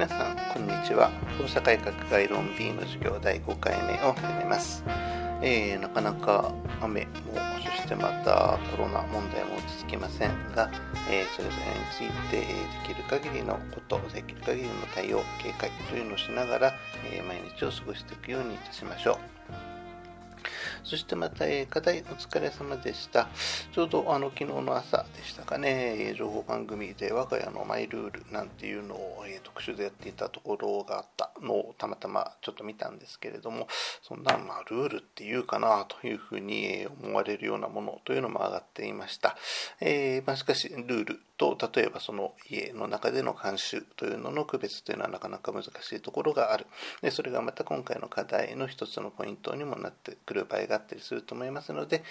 皆さんこんにちは。捜査改革概論 B の授業第5回目を始めます。なかなか雨もそしてまたコロナ問題も落ち着きませんが、それぞれについて、できる限りのことできる限りの対応警戒というのをしながら、毎日を過ごしていくようにいたしましょう。そしてまた、課題お疲れ様でした。ちょうど昨日の朝でしたかね、情報番組で我が家のマイルールなんていうのを、特集でやっていたところがあったのをたまたまちょっと見たんですけれども、そんな、ルールっていうかなというふうに思われるようなものというのも上がっていました。しかしルールと例えばその家の中での慣習というのの区別というのはなかなか難しいところがある。でそれがまた今回の課題の一つのポイントにもなってくる場合があったりすると思いますので、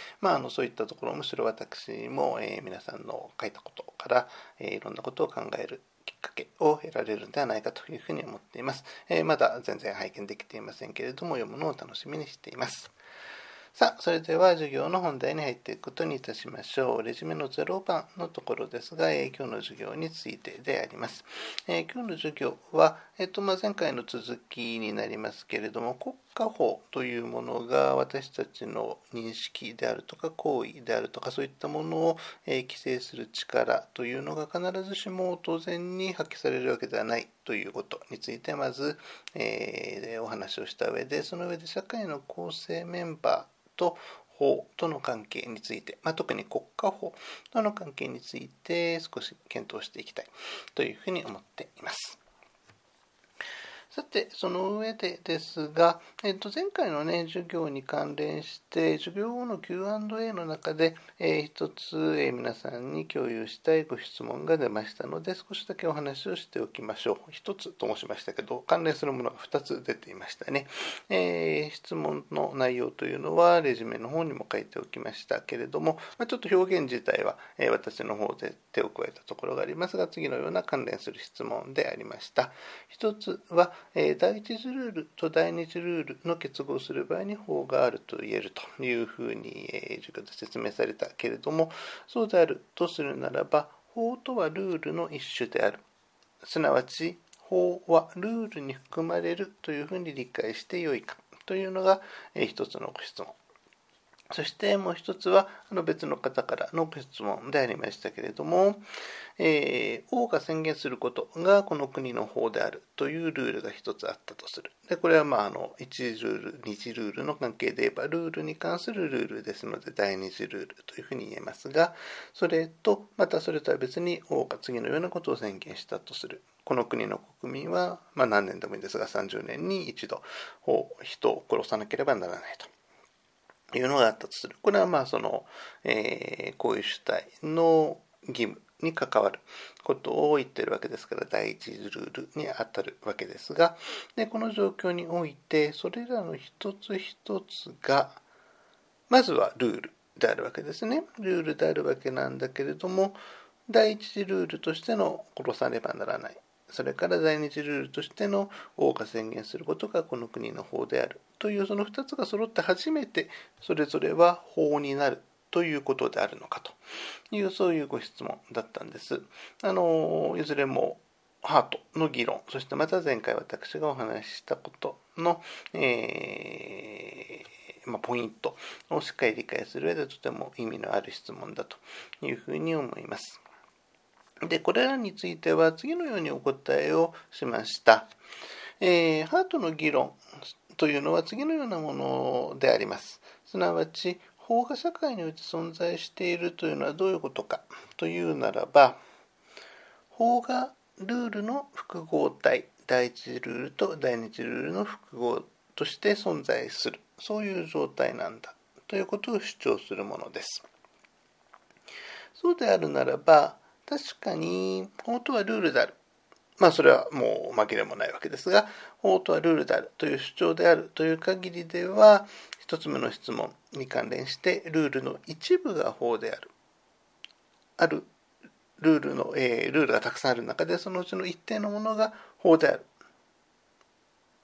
そういったところむしろ私も、皆さんの書いたことから、いろんなことを考えるきっかけを得られるのではないかというふうに思っています。まだ全然拝見できていませんけれども、読むのを楽しみにしています。さあ、それでは授業の本題に入っていくことにいたしましょう。レジュメの0番のところですが、今日の授業についてであります。今日の授業は、前回の続きになりますけれども、国家法というものが私たちの認識であるとか行為であるとか、そういったものを、規制する力というのが必ずしも当然に発揮されるわけではないということについて、まず、お話をした上で、その上で社会の構成メンバーと法との関係について、特に国家法との関係について少し検討していきたいというふうに思っています。さて、その上でですが、前回のね、授業に関連して、授業後の Q&A の中で、一つ、皆さんに共有したいご質問が出ましたので、少しだけお話をしておきましょう。一つと申しましたけど、関連するものが2つ出ていましたね。質問の内容というのは、レジュメの方にも書いておきましたけれども、ちょっと表現自体は、私の方で手を加えたところがありますが、次のような関連する質問でありました。一つは、第一次ルールと第二次ルールの結合する場合に法があると言えるというふうに、授業で説明されたけれども、そうであるとするならば、法とはルールの一種である、すなわち法はルールに含まれるというふうに理解してよいかというのが、一つのご質問。そしてもう一つは、別の方からのご質問でありましたけれども、王が宣言することがこの国の法であるというルールが一つあったとする。でこれは1次ルール、2次ルールの関係で言えば、ルールに関するルールですので、第2次ルールというふうに言えますが、それと、またそれとは別に王が次のようなことを宣言したとする。この国の国民は、何年でもいいんですが、30年に一度人を殺さなければならないと。いうのがあったとする。これは行為主体の義務に関わることを言っているわけですから、第一ルールにあたるわけですが、でこの状況において、それらの一つ一つがまずはルールであるわけですね。ルールであるわけなんだけれども、第一ルールとしての殺さねばならない。それから第二次ルールとしての王が宣言することがこの国の法であるという、その2つが揃って初めてそれぞれは法になるということであるのかという、そういうご質問だったんです。いずれもハートの議論、そしてまた前回私がお話ししたことの、ポイントをしっかり理解する上で、とても意味のある質問だというふうに思います。でこれらについては次のようにお答えをしました。ハートの議論というのは次のようなものであります。すなわち法が社会において存在しているというのはどういうことかというならば、法がルールの複合体、第一ルールと第二ルールの複合として存在する、そういう状態なんだということを主張するものです。そうであるならば、確かに法とはルールである。それはもう紛れもないわけですが、法とはルールであるという主張であるという限りでは、一つ目の質問に関連して、ルールの一部が法である。ルールがたくさんある中で、そのうちの一定のものが法である。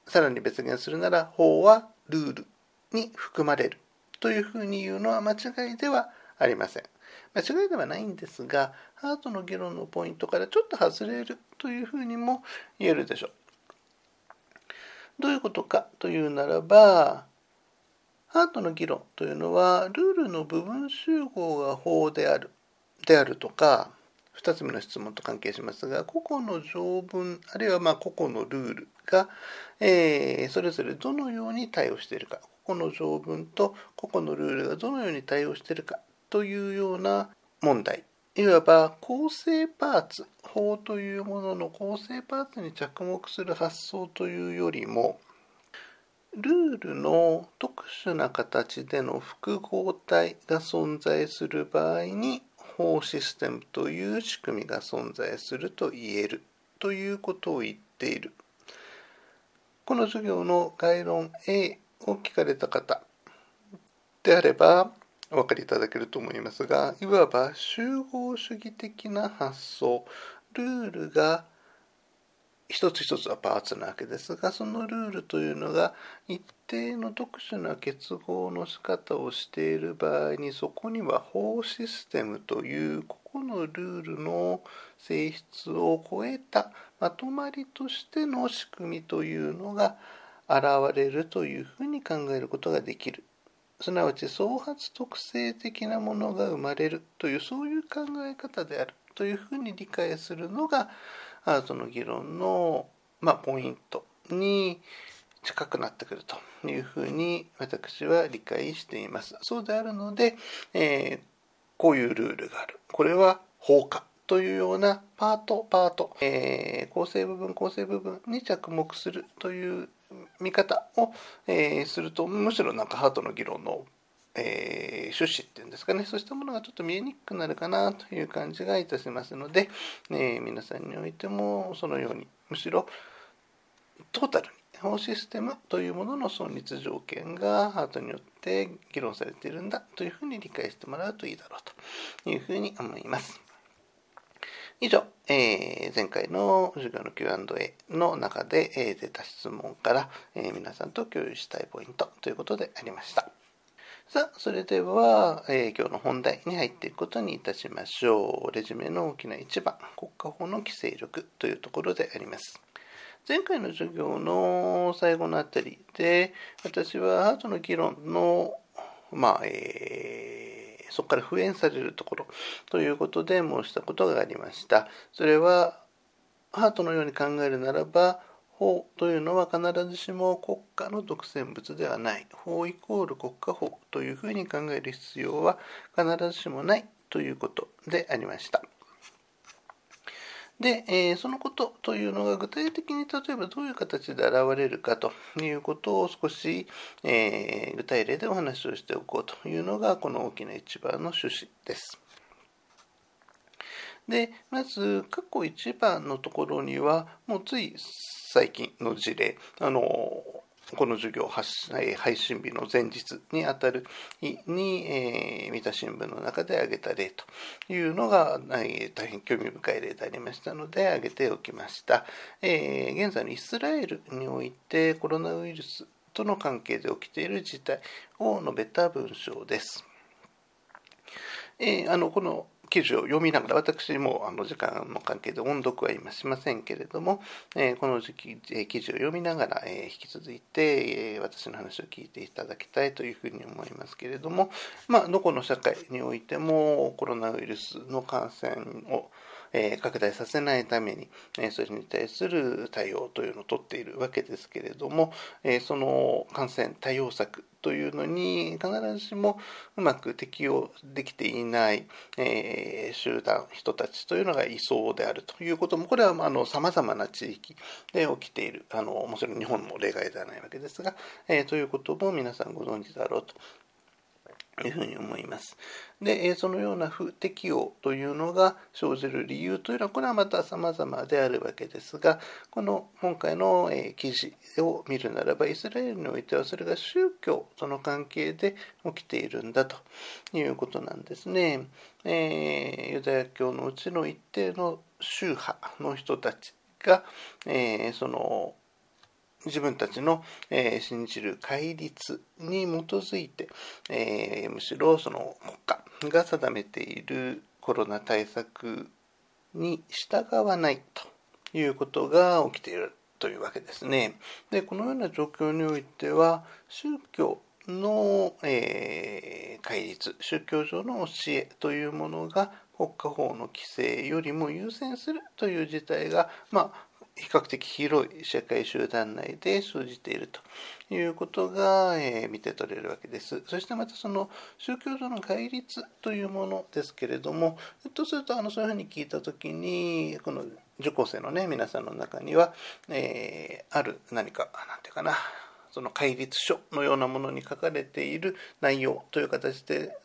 さらに別言するなら、法はルールに含まれるというふうに言うのは間違いではありません。間違いではないんですが、ハートの議論のポイントからちょっと外れるというふうにも言えるでしょう。どういうことかというならば、ハートの議論というのはルールの部分集合が法であるとか、2つ目の質問と関係しますが、個々の条文あるいは個々のルールが、それぞれどのように対応しているか、個々の条文と個々のルールがどのように対応しているかというような問題、いわば構成パーツ、法というものの構成パーツに着目する発想というよりも、ルールの特殊な形での複合体が存在する場合に法システムという仕組みが存在すると言えるということを言っている。この授業の概論 A を聞かれた方であればお分かりいただけると思いますが、いわば集合主義的な発想、ルールが一つ一つはパーツなわけですが、そのルールというのが一定の特殊な結合の仕方をしている場合に、そこには法システムという個々のルールの性質を超えたまとまりとしての仕組みというのが現れるというふうに考えることができる。すなわち創発特性的なものが生まれるという、そういう考え方であるというふうに理解するのがハートの議論の、ポイントに近くなってくるというふうに私は理解しています。そうであるので、こういうルールがある。これは法かというようなパート、構成部分に着目するという見方を、すると、むしろハートの議論の趣旨っていうんですかね、そうしたものがちょっと見えにくくなるかなという感じがいたしますので、皆さんにおいてもそのように、むしろトータルに法システムというものの存立条件がハートによって議論されているんだというふうに理解してもらうといいだろうというふうに思います。以上、前回の授業の Q&A の中で、出た質問から、皆さんと共有したいポイントということでありました。さあ、それでは、今日の本題に入っていくことにいたしましょう。レジュメの大きな1番、国家法の規制力というところであります。前回の授業の最後のあたりで、私はハートの議論の、そこから敷衍されるところということで申したことがありました。それは、ハートのように考えるならば、法というのは必ずしも国家の独占物ではない。法イコール国家法というふうに考える必要は必ずしもないということでありました。で、そのことというのが具体的に例えばどういう形で現れるかということを少し、具体例でお話をしておこうというのがこの大きな一番の趣旨です。で、まず過去一番のところにはもうつい最近の事例、この授業配信日の前日にあたる日に、見た新聞の中で挙げた例というのが、大変興味深い例でありましたので挙げておきました。現在のイスラエルにおいてコロナウイルスとの関係で起きている事態を述べた文章です。この記事を読みながら、私も時間の関係で音読は今しませんけれども、この時期記事を読みながら引き続いて私の話を聞いていただきたいというふうに思いますけれども、どこの社会においてもコロナウイルスの感染を拡大させないためにそれに対する対応というのを取っているわけですけれども、その感染対応策というのに必ずしもうまく適応できていない集団、人たちというのがいそうであるということも、これはさまざまな地域で起きている、もちろん日本も例外ではないわけですが、ということも皆さんご存知だろうというふうに思います。で、そのような不適応というのが生じる理由というのは、これはまた様々であるわけですが、この今回の記事を見るならば、イスラエルにおいてはそれが宗教との関係で起きているんだということなんですね。ユダヤ教のうちの一定の宗派の人たちが、自分たちの、信じる戒律に基づいて、むしろその国家が定めているコロナ対策に従わないということが起きているというわけですね。で、このような状況においては宗教の、戒律、宗教上の教えというものが国家法の規制よりも優先するという事態が、比較的広い社会集団内で生じているということが、見て取れるわけです。そしてまたその宗教上の戒律というものですけれども、ひょっとするとそういうふうに聞いたときに、この受講生の皆さんの中には、ある何かその戒律書のようなものに書かれている内容という形で、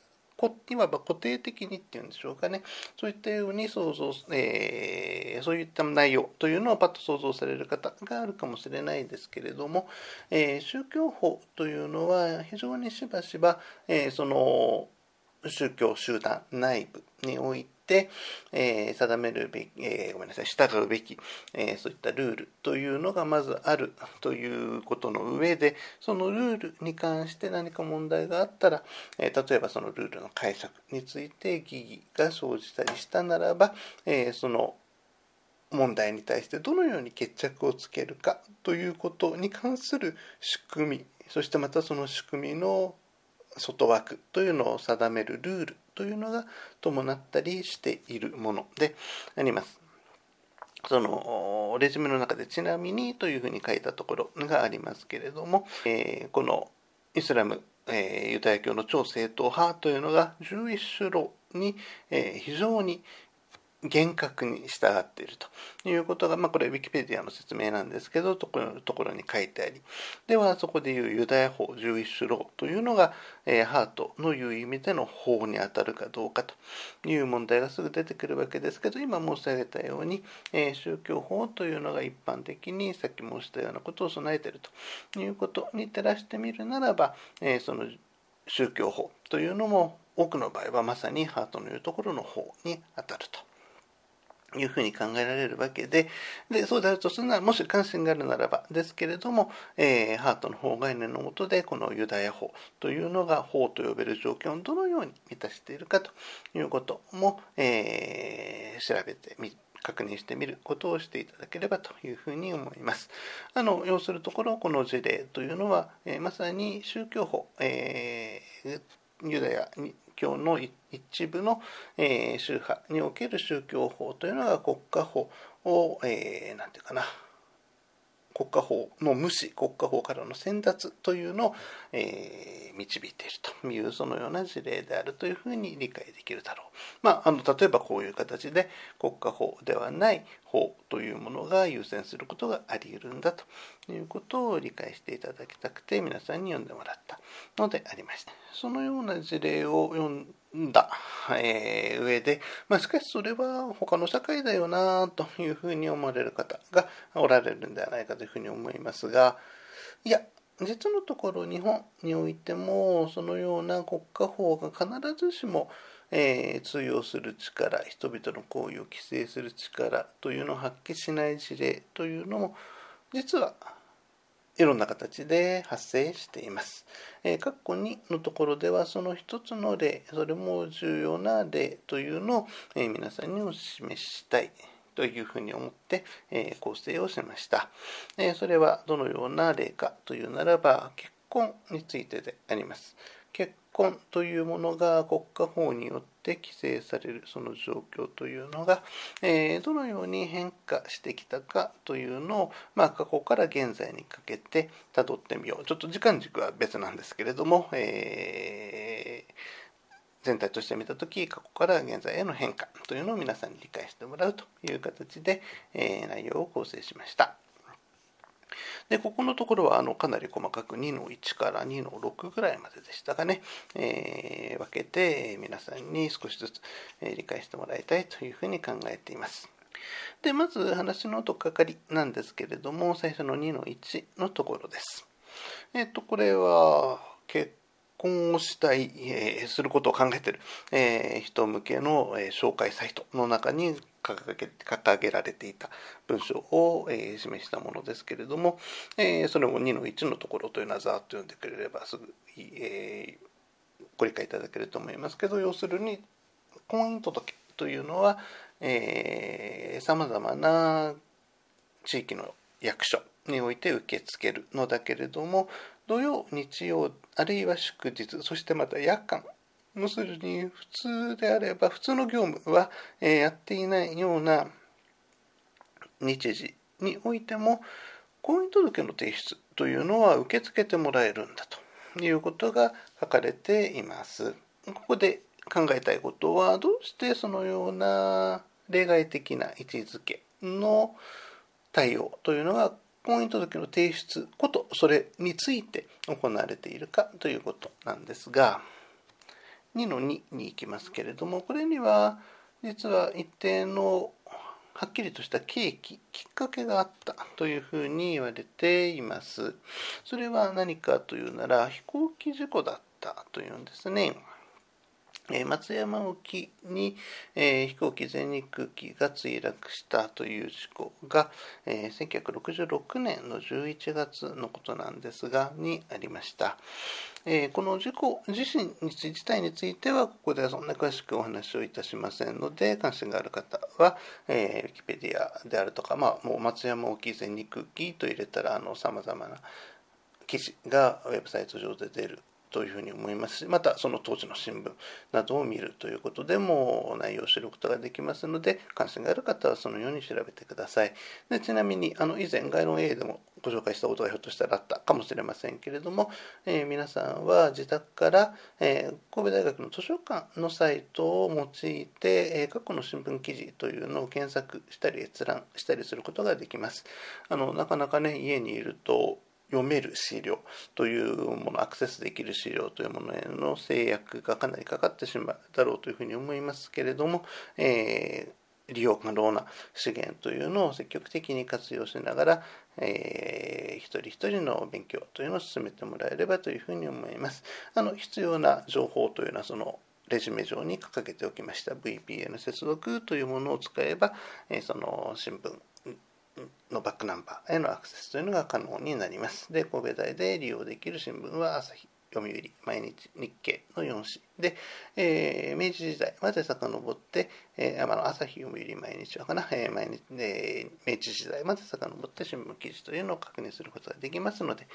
いわば固定的にっていうんでしょうかね、そういったようにそういった内容というのをパッと想像される方があるかもしれないですけれども、宗教法というのは非常にしばしば、その宗教集団内部において定めるべき、従うべき、そういったルールというのがまずあるということの上で、そのルールに関して何か問題があったら、例えばそのルールの解釈について疑義が生じたりしたならば、その問題に対してどのように決着をつけるかということに関する仕組み、そしてまたその仕組みの外枠というのを定めるルールというのが伴ったりしているものであります。そのレジュメの中でちなみにというふうに書いたところがありますけれども、このイスラム、ユダヤ教の超正統派というのが11種類に、非常に厳格に従っているということが、これウィキペディアの説明なんですけど、ところに書いてあり、ではそこでいうユダヤ法11種老というのが、ハートのいう意味での法に当たるかどうかという問題がすぐ出てくるわけですけど、今申し上げたように、宗教法というのが一般的にさっき申したようなことを備えているということに照らしてみるならば、その宗教法というのも多くの場合はまさにハートのいうところの法に当たるというふうに考えられるわけで、そうであるとするなら、もし関心があるならばですけれども、ハートの法概念の下でこのユダヤ法というのが法と呼べる条件をどのように満たしているかということも、調べて確認してみることをしていただければというふうに思います。要するところ、この事例というのは、まさに宗教法、ユダヤに教の一部の宗派における宗教法というのが国家法を国家法の無視、国家法からの選択というのを導いているという、そのような事例であるというふうに理解できるだろう。例えばこういう形で国家法ではない法というものが優先することがあり得るんだということを理解していただきたくて、皆さんに読んでもらったのでありました。そのような事例を読んだ上で、しかしそれは他の社会だよなというふうに思われる方がおられるんではないかというふうに思いますが、いや、実のところ日本においてもそのような国家法が必ずしも通用する力、人々の行為を規制する力というのを発揮しない事例というのも実はいろんな形で発生しています。括弧2のところではその一つの例、それも重要な例というのを、皆さんにお示ししたいというふうに思って、構成をしました。それはどのような例かというならば、結婚についてであります。結婚というものが国家法によって規制されるその状況というのが、どのように変化してきたかというのを、過去から現在にかけてたどってみよう。ちょっと時間軸は別なんですけれども、全体として見たとき、過去から現在への変化というのを皆さんに理解してもらうという形で、内容を構成しました。で、ここのところはかなり細かく2の1から2の6ぐらいまででしたかね、分けて皆さんに少しずつ理解してもらいたいというふうに考えています。で、まず話の取っかかりなんですけれども、最初の2の1のところです。これは結婚をしたい、することを考えている、人向けの、紹介サイトの中に掲げられていた文章を、示したものですけれども、それも 2-1 のところというのはざーっと読んでくれればすぐ、ご理解いただけると思いますけど、要するに婚姻届というのはさまざまな地域の役所において受け付けるのだけれども、土曜、日曜、あるいは祝日、そしてまた夜間、要するに普通であれば普通の業務はやっていないような日時においても婚姻届の提出というのは受け付けてもらえるんだということが書かれています。ここで考えたいことは、どうしてそのような例外的な位置づけの対応というのが婚姻届の提出ことそれについて行われているかということなんですが、 2-2 に行きますけれども、これには実は一定のはっきりとした契機、きっかけがあったというふうに言われています。それは何かというなら、飛行機事故だったというんですね。松山沖に、飛行機全日空機が墜落したという事故が、1966年の11月のことなんですがにありました。この事故自体についてはここではそんな詳しくお話をいたしませんので、関心がある方は、ウィキペディアであるとか、もう松山沖全日空機と入れたらさまざまな記事がウェブサイト上で出るというふうに思いますし、またその当時の新聞などを見るということでも内容を知ることができますので、関心がある方はそのように調べてください。で、ちなみに以前概論 A でもご紹介したことがひょっとしたらあったかもしれませんけれども、皆さんは自宅から、神戸大学の図書館のサイトを用いて、過去の新聞記事というのを検索したり閲覧したりすることができます。なかなかね、家にいると読める資料というもの、アクセスできる資料というものへの制約がかなりかかってしまうだろうというふうに思いますけれども、利用可能な資源というのを積極的に活用しながら、一人一人の勉強というのを進めてもらえればというふうに思います。必要な情報というのはそのレジュメ上に掲げておきました VPN 接続というものを使えば、その新聞のバックナンバーへのアクセスというのが可能になります。で、神戸大で利用できる新聞は朝日、読売、毎日、日経の4紙で、明治時代まで遡って、朝日、読売、毎日はかな、明治時代まで遡って新聞記事というのを確認することができますので、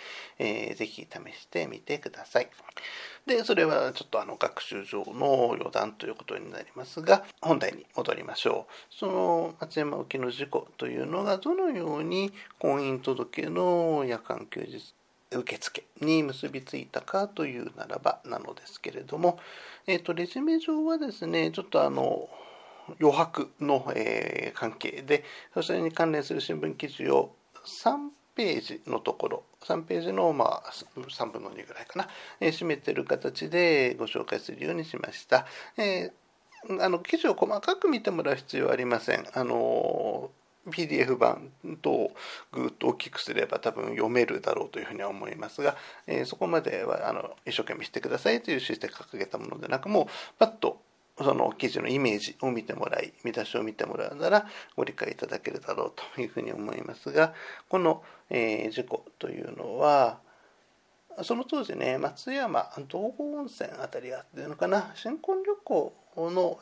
ぜひ試してみてください。で、それはちょっと学習上の余談ということになりますが、本題に戻りましょう。その松山沖の事故というのがどのように婚姻届の夜間休日受付に結びついたかというならばなのですけれども、レジュメ上はですね、ちょっと余白の、関係でそれに関連する新聞記事を3ページのところ、3ページの3分の2ぐらいかな、占めてる形でご紹介するようにしました。記事を細かく見てもらう必要はありません。PDF 版等をぐっと大きくすれば多分読めるだろうというふうには思いますが、そこまでは一生懸命してくださいという趣旨で掲げたものでなく、もうパッとその記事のイメージを見てもらい、見出しを見てもらうならご理解いただけるだろうというふうに思いますが、この、事故というのはその当時ね、松山道後温泉あたりやっていうのかな、新婚旅行の、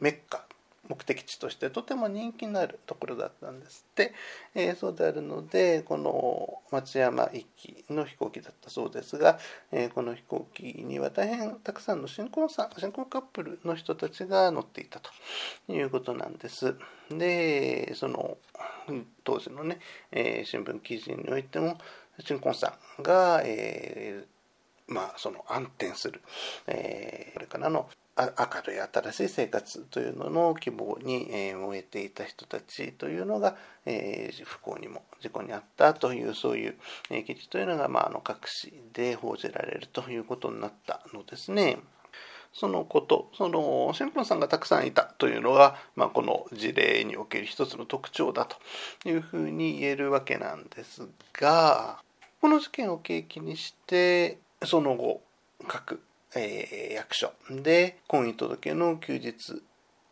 メッカ目的地としてとても人気のあるところだったんですって。そうであるので、この松山行きの飛行機だったそうですが、この飛行機には大変たくさんの新婚カップルの人たちが乗っていたということなんです。で、その当時のね、新聞記事においても新婚さんが、その暗転する、これからの明るい新しい生活というのの希望に燃えていた人たちというのが、不幸にも事故に遭ったという、そういう記事というのが、各紙で報じられるということになったのですね。その新聞さんがたくさんいたというのが、この事例における一つの特徴だというふうに言えるわけなんですが、この事件を契機にして、その後、各、役所で婚姻届の休日、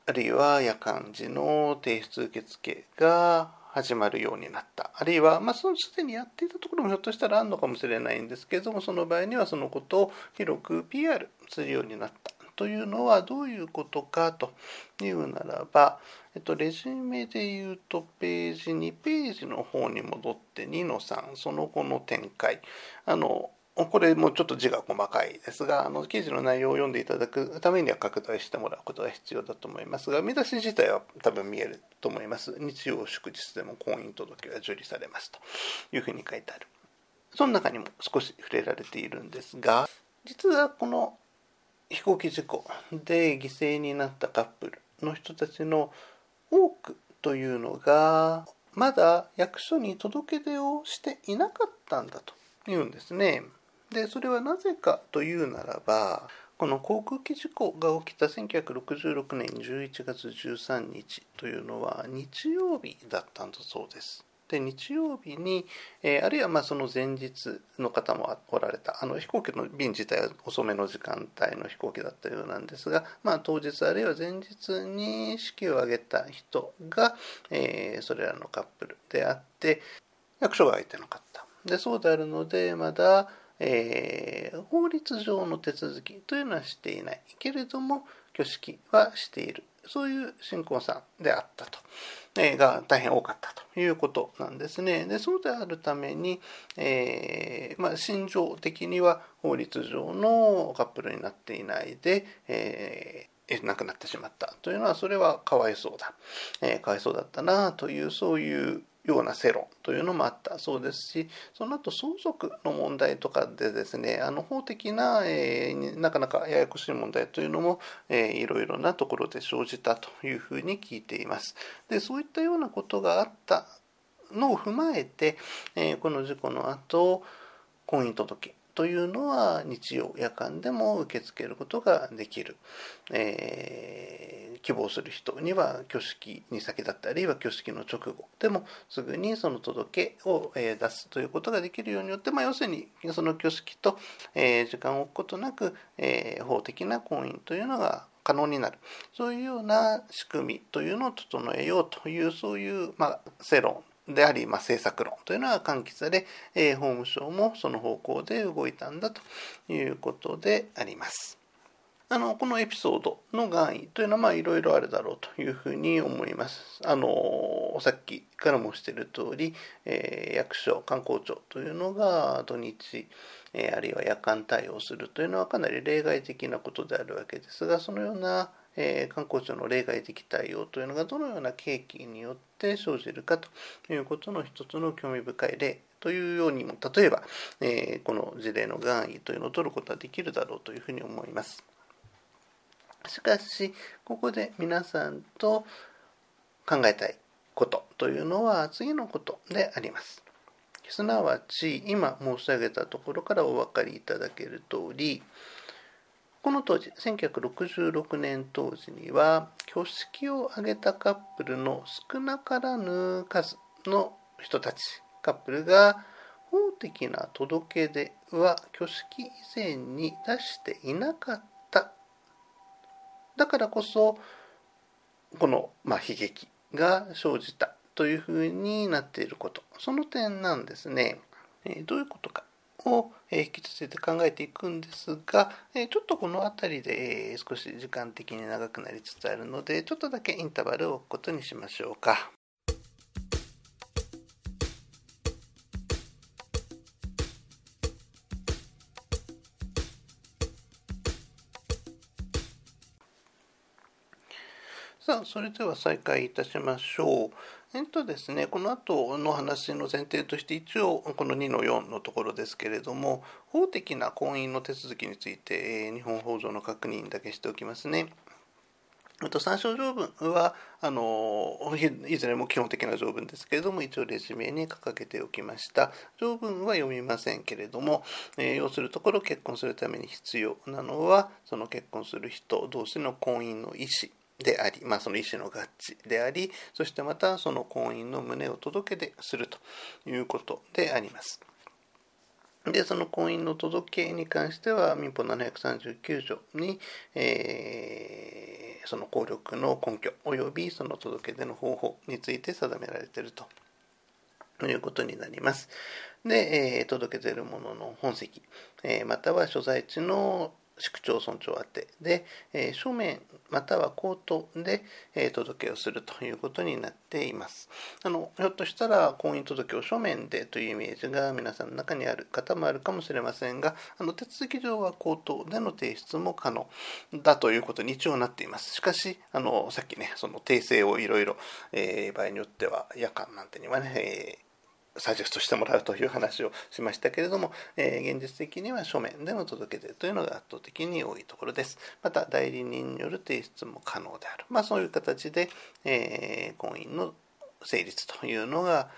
あるいは夜間時の提出受付が始まるようになった。あるいは、すでにやっていたところもひょっとしたらあるのかもしれないんですけれども、その場合にはそのことを広く PR するようになった。というのはどういうことかというならば、レジュメでいうとページ2ページの方に戻って2の3、その後の展開、これもちょっと字が細かいですが、記事の内容を読んでいただくためには拡大してもらうことが必要だと思いますが、見出し自体は多分見えると思います。日曜祝日でも婚姻届が受理されますというふうに書いてある。その中にも少し触れられているんですが、実はこの飛行機事故で犠牲になったカップルの人たちの多くというのが、まだ役所に届け出をしていなかったんだというんですね。で、それはなぜかというならば、この航空機事故が起きた1966年11月13日というのは日曜日だったんだそうです。で、日曜日に、あるいはその前日の方もおられた、飛行機の便自体は遅めの時間帯の飛行機だったようなんですが、当日あるいは前日に式を挙げた人が、それらのカップルであって、役所が空いてなかった。で、そうであるので、まだ、法律上の手続きというのはしていないけれども、挙式はしている。そういう新婚さんであったと、が大変多かったということなんですね。で、そうであるために、心情的には法律上のカップルになっていないで、亡くなってしまったというのは、それはかわいそうだ、かわいそうだったなという、そういうような世論というのもあったそうですし、その後相続の問題とかでですね、法的な、なかなかややこしい問題というのも、いろいろなところで生じたというふうに聞いています。で、そういったようなことがあったのを踏まえて、この事故の後、婚姻届というのは日曜夜間でも受け付けることができる、希望する人には挙式に先立って、あるいは挙式の直後でもすぐにその届けを出すということができるようによって、要するにその挙式と時間を置くことなく法的な婚姻というのが可能になる、そういうような仕組みというのを整えようという、そういう世論であり、政策論というのは喚起され、法務省もその方向で動いたんだということであります。このエピソードの願意というのは、いろいろあるだろうというふうに思います。さっきからもしている通り、役所、官公庁というのが土日、あるいは夜間対応するというのはかなり例外的なことであるわけですが、そのような官公庁の例外的対応というのがどのような契機によって生じるかということの一つの興味深い例というようにも、例えば、この事例の願意というのを取ることはできるだろうというふうに思います。しかし、ここで皆さんと考えたいことというのは次のことであります。すなわち、今申し上げたところからお分かりいただける通り、この当時、1966年当時には、挙式を挙げたカップルの少なからぬ数の人たち、カップルが法的な届け出は挙式以前に出していなかった。だからこそ、この、悲劇が生じたというふうになっていること、その点なんですね。どういうことかを引き続いて考えていくんですが、ちょっとこの辺りで少し時間的に長くなりつつあるので、ちょっとだけインターバルを置くことにしましょうか。さあ、それでは再開いたしましょう。ですね、この後の話の前提として、一応この 2-4 のところですけれども、法的な婚姻の手続きについて、日本法上の確認だけしておきますね。参照条文はいずれも基本的な条文ですけれども、一応レジュメに掲げておきました。条文は読みませんけれども、要するところ、結婚するために必要なのは、その結婚する人同士の婚姻の意思であり、その意思の合致であり、そしてまたその婚姻の旨を届け出するということであります。で、その婚姻の届けに関しては民法739条に、その効力の根拠およびその届け出の方法について定められているということになります。で、届け出るものの本籍、または所在地の市区町村長宛てで、書面または口頭で、届けをするということになっています。ひょっとしたら婚姻届を書面でというイメージが皆さんの中にある方もあるかもしれませんが、手続き上は口頭での提出も可能だということに一応なっています。しかし、さっきね、その訂正をいろいろ場合によっては夜間なんてにはね、サジェストしてもらうという話をしましたけれども、現実的には書面での届け出というのが圧倒的に多いところです。また代理人による提出も可能である。そういう形で、婚姻の成立というのが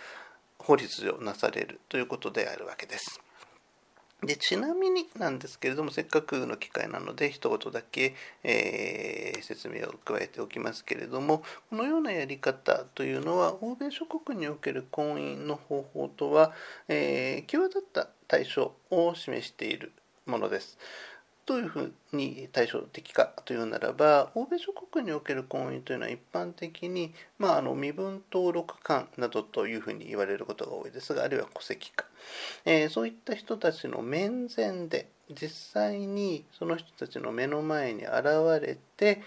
法律上なされるということであるわけです。で、ちなみになんですけれども、せっかくの機会なので一言だけ、説明を加えておきますけれども、このようなやり方というのは欧米諸国における婚姻の方法とは、際立った対象を示しているものです。どういうふうに対照的かというならば、欧米諸国における婚姻というのは一般的に、身分登録官などというふうに言われることが多いですが、あるいは戸籍化、そういった人たちの面前で実際にその人たちの目の前に現れて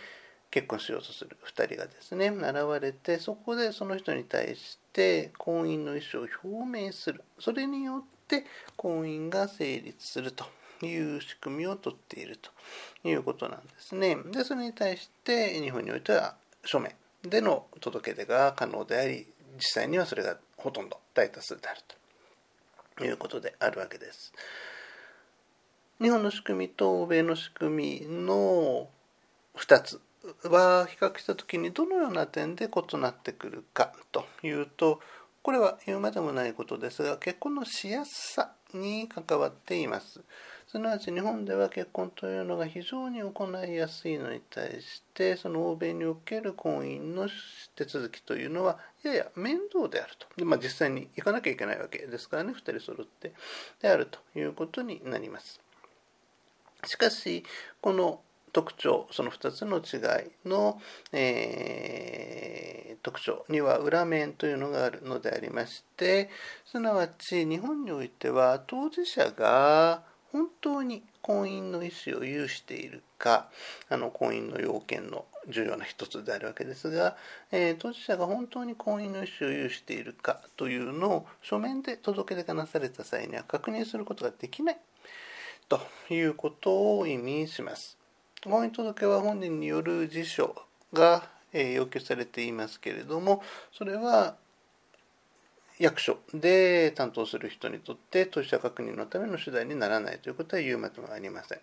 結婚しようとする2人がですね、現れてそこでその人に対して婚姻の意思を表明する。それによって婚姻が成立するという仕組みを取っているということなんですね。で、それに対して日本においては書面での届け出が可能であり、実際にはそれがほとんど大多数であるということであるわけです。日本の仕組みと欧米の仕組みの2つは比較したときにどのような点で異なってくるかというと、これは言うまでもないことですが、結婚のしやすさに関わっています。すなわち日本では結婚というのが非常に行いやすいのに対して、その欧米における婚姻の手続きというのはやや面倒であると。で、実際に行かなきゃいけないわけですからね、2人揃ってであるということになります。しかし、この特徴、その2つの違いの、特徴には裏面というのがあるのでありまして、すなわち日本においては当事者が本当に婚姻の意思を有しているか、婚姻の要件の重要な一つであるわけですが、当事者が本当に婚姻の意思を有しているかというのを書面で届け出がなされた際には確認することができないということを意味します。婚姻届は本人による自書が要求されていますけれども、それは役所で担当する人にとって当事者確認のための手段にならないということは言うまでもありません。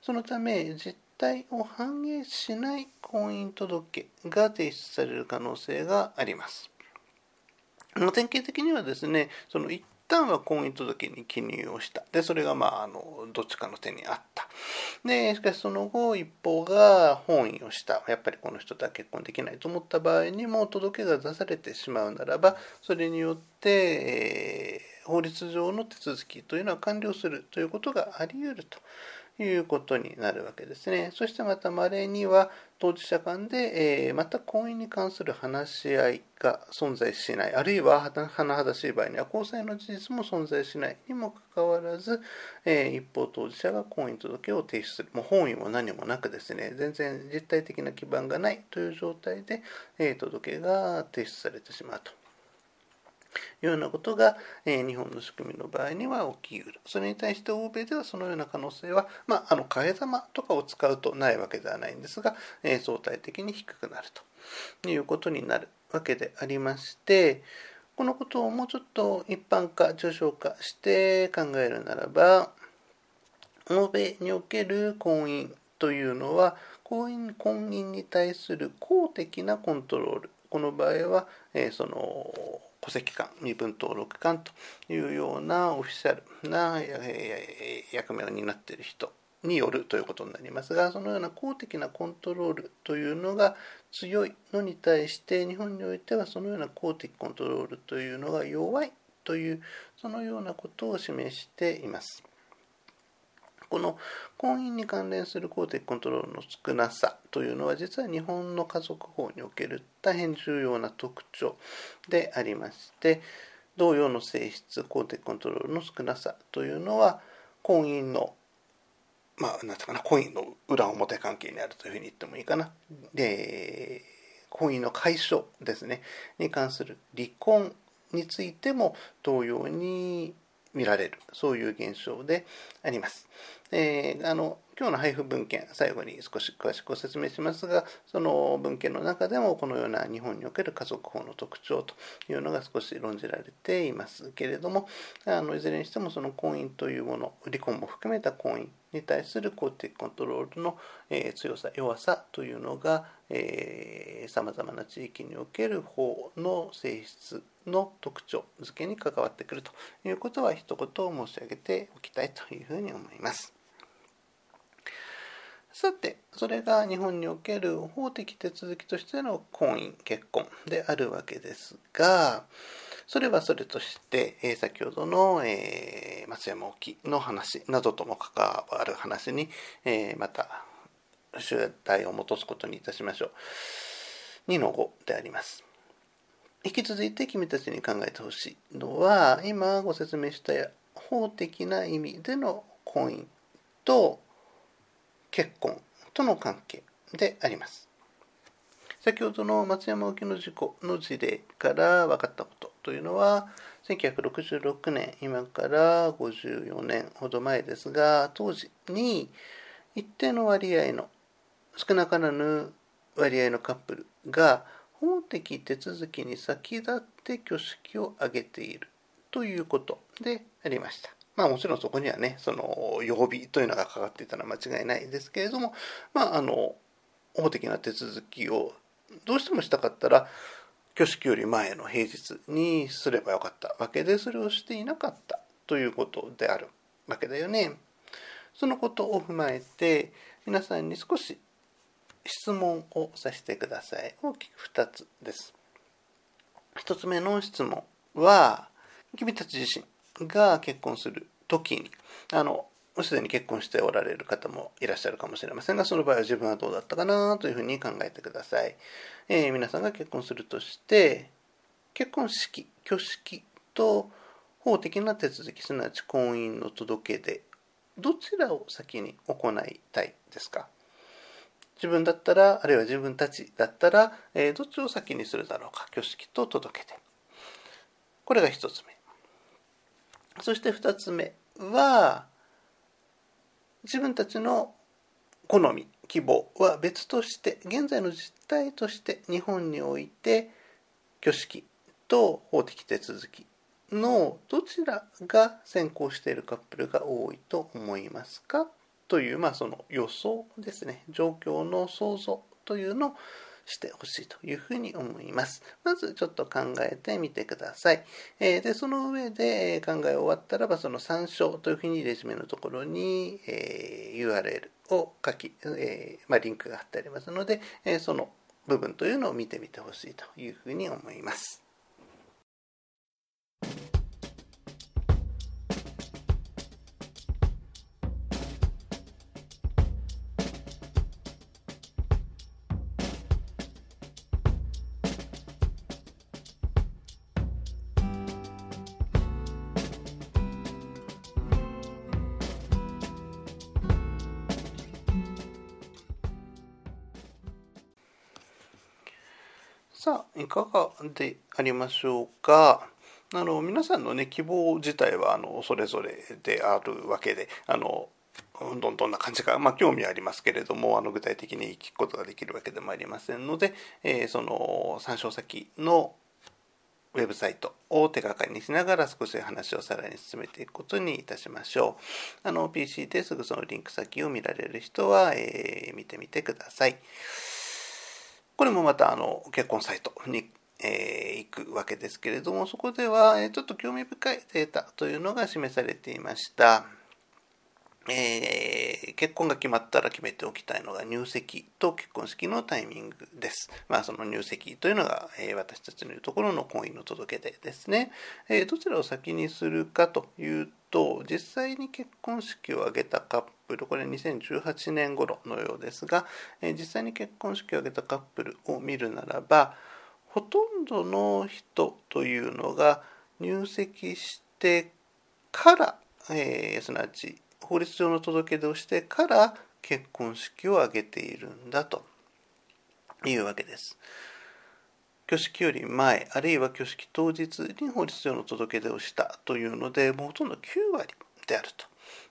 そのため実態を反映しない婚姻届が提出される可能性があります。典型的にはですね、一旦は婚姻届に記入をした。で、それがどっちかの手にあった。で、しかしその後一方が翻意をした。やっぱりこの人とは結婚できないと思った場合にも届けが出されてしまうならば、それによって、法律上の手続きというのは完了するということがあり得るということになるわけですね。そしてまた稀には当事者間で、また婚姻に関する話し合いが存在しない、あるいは甚だしい場合には交際の事実も存在しないにもかかわらず、一方当事者が婚姻届を提出する、もう本意も何もなくですね、全然実体的な基盤がないという状態で、届けが提出されてしまうと。ようなことが、日本の仕組みの場合には起きうる。それに対して欧米ではそのような可能性は、替え玉とかを使うとないわけではないんですが、相対的に低くなるということになるわけでありまして、このことをもうちょっと一般化、抽象化して考えるならば、欧米における婚姻というのは、婚姻に対する公的なコントロール。この場合は、戸籍官、身分登録官というようなオフィシャルな役目を担っている人によるということになりますが、そのような公的なコントロールというのが強いのに対して、日本においてはそのような公的コントロールというのが弱いというそのようなことを示しています。この婚姻に関連する公的コントロールの少なさというのは実は日本の家族法における大変重要な特徴でありまして、同様の性質、公的コントロールの少なさというのは婚姻の婚姻の裏表関係にあるというふうに言ってもいいかな。で、婚姻の解消ですねに関する離婚についても同様に見られる、そういう現象であります。今日の配布文献、最後に少し詳しくご説明しますが、その文献の中でもこのような日本における家族法の特徴というのが少し論じられていますけれども、いずれにしてもその婚姻というもの、離婚も含めた婚姻に対する公的コントロールの強さ、弱さというのが、さまざまな地域における法の性質の特徴づけに関わってくるということは一言申し上げておきたいというふうに思います。さて、それが日本における法的手続きとしての婚姻、結婚であるわけですが、それはそれとして、先ほどの、松山沖の話などとも関わる話に、また主題を戻すことにいたしましょう。2-5 であります。引き続いて君たちに考えてほしいのは、今ご説明した法的な意味での婚姻と結婚との関係であります。先ほどの松山沖の事故の事例から分かったことというのは、1966年、今から54年ほど前ですが、当時に一定の割合の、少なからぬ割合のカップルが法的手続きに先立って挙式を挙げているということでありました。もちろんそこにはね、その曜日というのがかかっていたのは間違いないですけれども、法的な手続きをどうしてもしたかったら、挙式より前の平日にすればよかったわけで、それをしていなかったということであるわけだよね。そのことを踏まえて、皆さんに少し質問をさせてください。大きく2つです。1つ目の質問は、君たち自身が結婚するときに、すでに結婚しておられる方もいらっしゃるかもしれませんが、その場合は自分はどうだったかなというふうに考えてください。皆さんが結婚するとして、結婚式、挙式と法的な手続き、すなわち婚姻の届け出、どちらを先に行いたいですか？自分だったら、あるいは自分たちだったら、どっちを先にするだろうか、挙式と届け出。これが一つ目。そして二つ目は、自分たちの好み、希望は別として、現在の実態として日本において、挙式と法的手続きのどちらが先行しているカップルが多いと思いますかという、その予想ですね、状況の想像というのをしてほしいというふうに思います。まずちょっと考えてみてください。で、その上で考え終わったらば、その参照というふうにレジュメのところに、URL を書き、リンクが貼ってありますので、その部分というのを見てみてほしいというふうに思います。さあ、いかがでありましょうか。皆さんの、希望自体はそれぞれであるわけで、どんな感じか、興味はありますけれども、具体的に聞くことができるわけでもありませんので、その参照先のウェブサイトを手がかりにしながら少し話をさらに進めていくことにいたしましょう。PC ですぐそのリンク先を見られる人は、見てみてください。これもまた結婚サイトに、行くわけですけれども、そこでは、ちょっと興味深いデータというのが示されていました。結婚が決まったら決めておきたいのが入籍と結婚式のタイミングです。その入籍というのが、私たちのいうところの婚姻の届け出ですね。どちらを先にするかというと、実際に結婚式を挙げたカップル、これ2018年頃のようですが、実際に結婚式を挙げたカップルを見るならば、ほとんどの人というのが入籍してから、すなわち法律上の届け出をしてから結婚式を挙げているんだというわけです。挙式より前、あるいは挙式当日に法律上の届け出をしたというので、もうほとんど9割である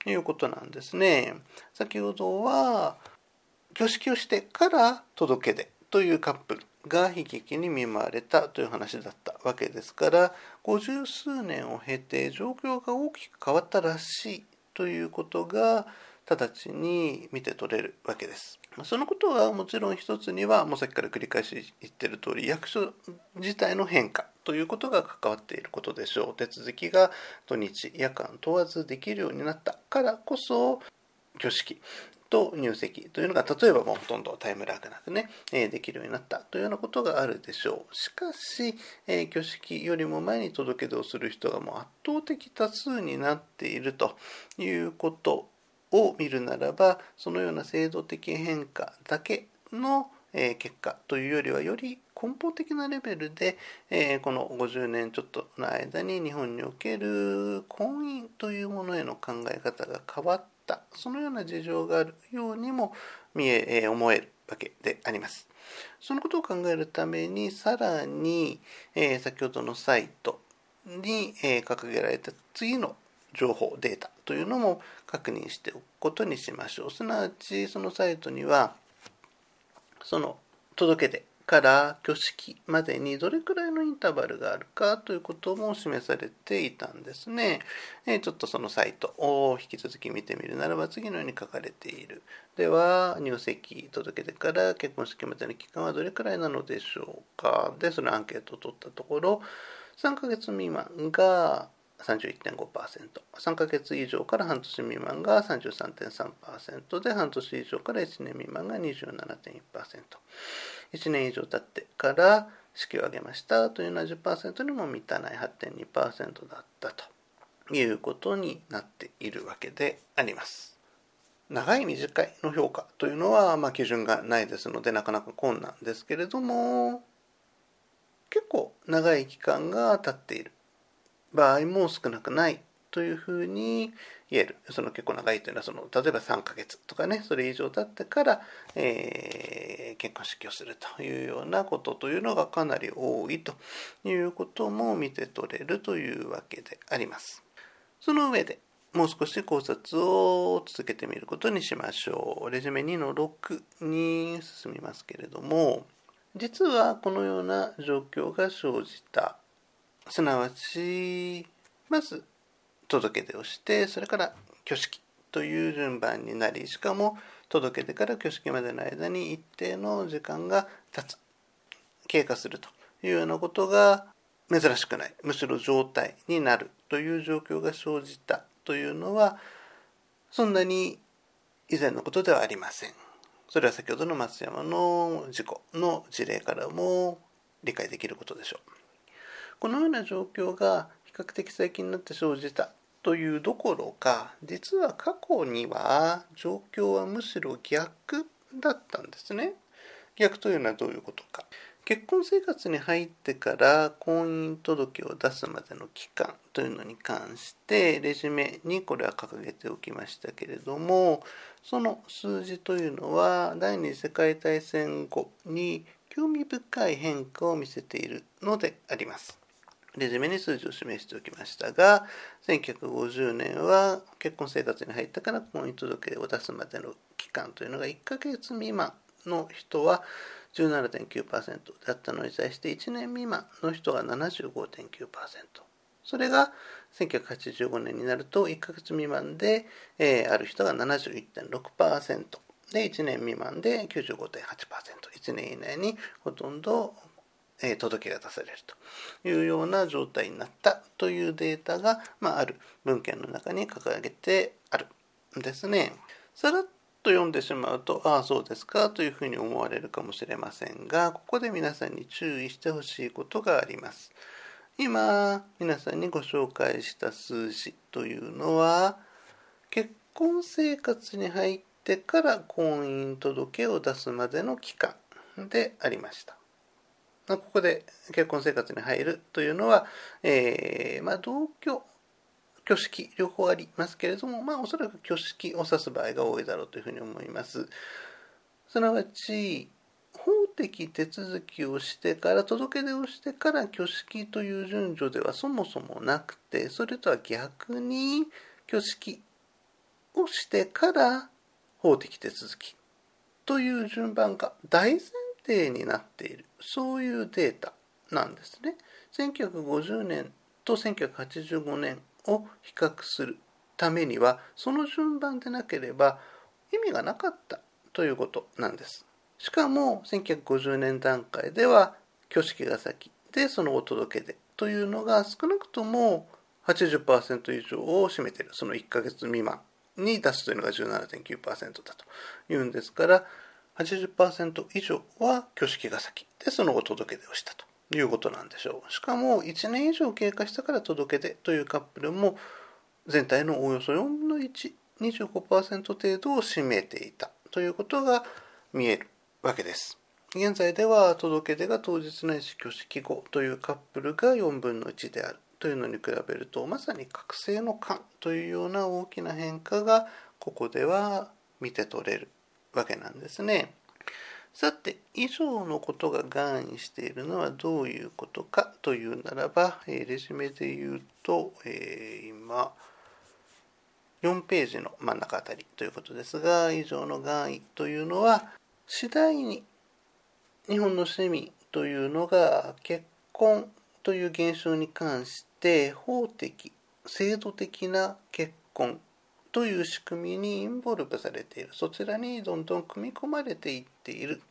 ということなんですね。先ほどは挙式をしてから届け出というカップルが悲劇に見舞われたという話だったわけですから、50数年を経て状況が大きく変わったらしいということが直ちに見て取れるわけです。そのことはもちろん一つには、もうさっきから繰り返し言っている通り、役所自体の変化ということが関わっていることでしょう。手続きが土日夜間問わずできるようになったからこそ、挙式と入籍というのが、例えばもうほとんどタイムラグなくね、できるようになったというようなことがあるでしょう。しかし、挙式よりも前に届け出をする人がもう圧倒的多数になっているということを見るならば、そのような制度的変化だけの結果というよりは、より根本的なレベルで、この50年ちょっとの間に日本における婚姻というものへの考え方が変わって、そのような事情があるようにも思えるわけであります。そのことを考えるために、さらに先ほどのサイトに掲げられた次の情報データというのも確認しておくことにしましょう。すなわち、そのサイトにはその届け出から挙式までにどれくらいのインターバルがあるかということも示されていたんですね。ちょっとそのサイトを引き続き見てみるならば、次のように書かれている。では、入籍届け出から結婚式までの期間はどれくらいなのでしょうか。で、そのアンケートを取ったところ、3ヶ月未満が 31.5%、3ヶ月以上から半年未満が 33.3% で、半年以上から1年未満が 27.1%。1年以上経ってから式を挙げましたというのは 10% にも満たない 8.2% だったということになっているわけであります。長い短いの評価というのは、基準がないですので、なかなか困難ですけれども、結構長い期間が経っている場合も少なくないというふうに言える。その結構長いというのは、その例えば3ヶ月とかね、それ以上経ってから、結婚式をするというようなことというのがかなり多いということも見て取れるというわけであります。その上でもう少し考察を続けてみることにしましょう。レジュメ 2-6 に進みますけれども、実はこのような状況が生じた。すなわち、まず届け出をして、それから挙式という順番になり、しかも届け出から挙式までの間に一定の時間が経つ、経過するというようなことが珍しくない、むしろ常態になるという状況が生じたというのは、そんなに以前のことではありません。それは先ほどの松山の事故の事例からも理解できることでしょう。このような状況が比較的最近になって生じたというどころか、実は過去には状況はむしろ逆だったんですね。逆というのはどういうことか。結婚生活に入ってから婚姻届を出すまでの期間というのに関して、レジュメにこれは掲げておきましたけれども、その数字というのは第二次世界大戦後に興味深い変化を見せているのであります。レジュメに数字を示しておきましたが、1950年は結婚生活に入ったから婚姻届を出すまでの期間というのが1ヶ月未満の人は 17.9% だったのに対して、1年未満の人が 75.9%、 それが1985年になると1ヶ月未満で、ある人が 71.6% で、1年未満で 95.8%、 1年以内にほとんど届けが出されるというような状態になったというデータが、ある文献の中に掲げてあるですね。さらっと読んでしまうと、ああそうですかというふうに思われるかもしれませんが、ここで皆さんに注意してほしいことがあります。今皆さんにご紹介した数字というのは、結婚生活に入ってから婚姻届を出すまでの期間でありました。ここで結婚生活に入るというのは、同居、挙式両方ありますけれども、おそらく挙式を指す場合が多いだろうというふうに思います。すなわち、法的手続きをしてから、届け出をしてから挙式という順序ではそもそもなくて、それとは逆に挙式をしてから法的手続きという順番が大前提になっている、そういうデータなんですね。1950年と1985年を比較するためには、その順番でなければ意味がなかったということなんです。しかも1950年段階では挙式が先で、そのお届け出というのが少なくとも 80% 以上を占めている、その1ヶ月未満に出すというのが 17.9% だというんですから、 80% 以上は挙式が先で、その後届け出をしたということなんでしょう。しかも1年以上経過したから届け出というカップルも全体のおおよそ4分の1、25% 程度を占めていたということが見えるわけです。現在では届け出が当日ないし挙式後というカップルが4分の1であるというのに比べると、まさに覚醒の感というような大きな変化がここでは見て取れるわけなんですね。さて、以上のことが含意しているのはどういうことかというならば、レジュメで言うと、今4ページの真ん中あたりということですが、以上の含意というのは、次第に日本の市民というのが結婚という現象に関して法的、制度的な結婚という仕組みにインボルブされている、そちらにどんどん組み込まれていっている。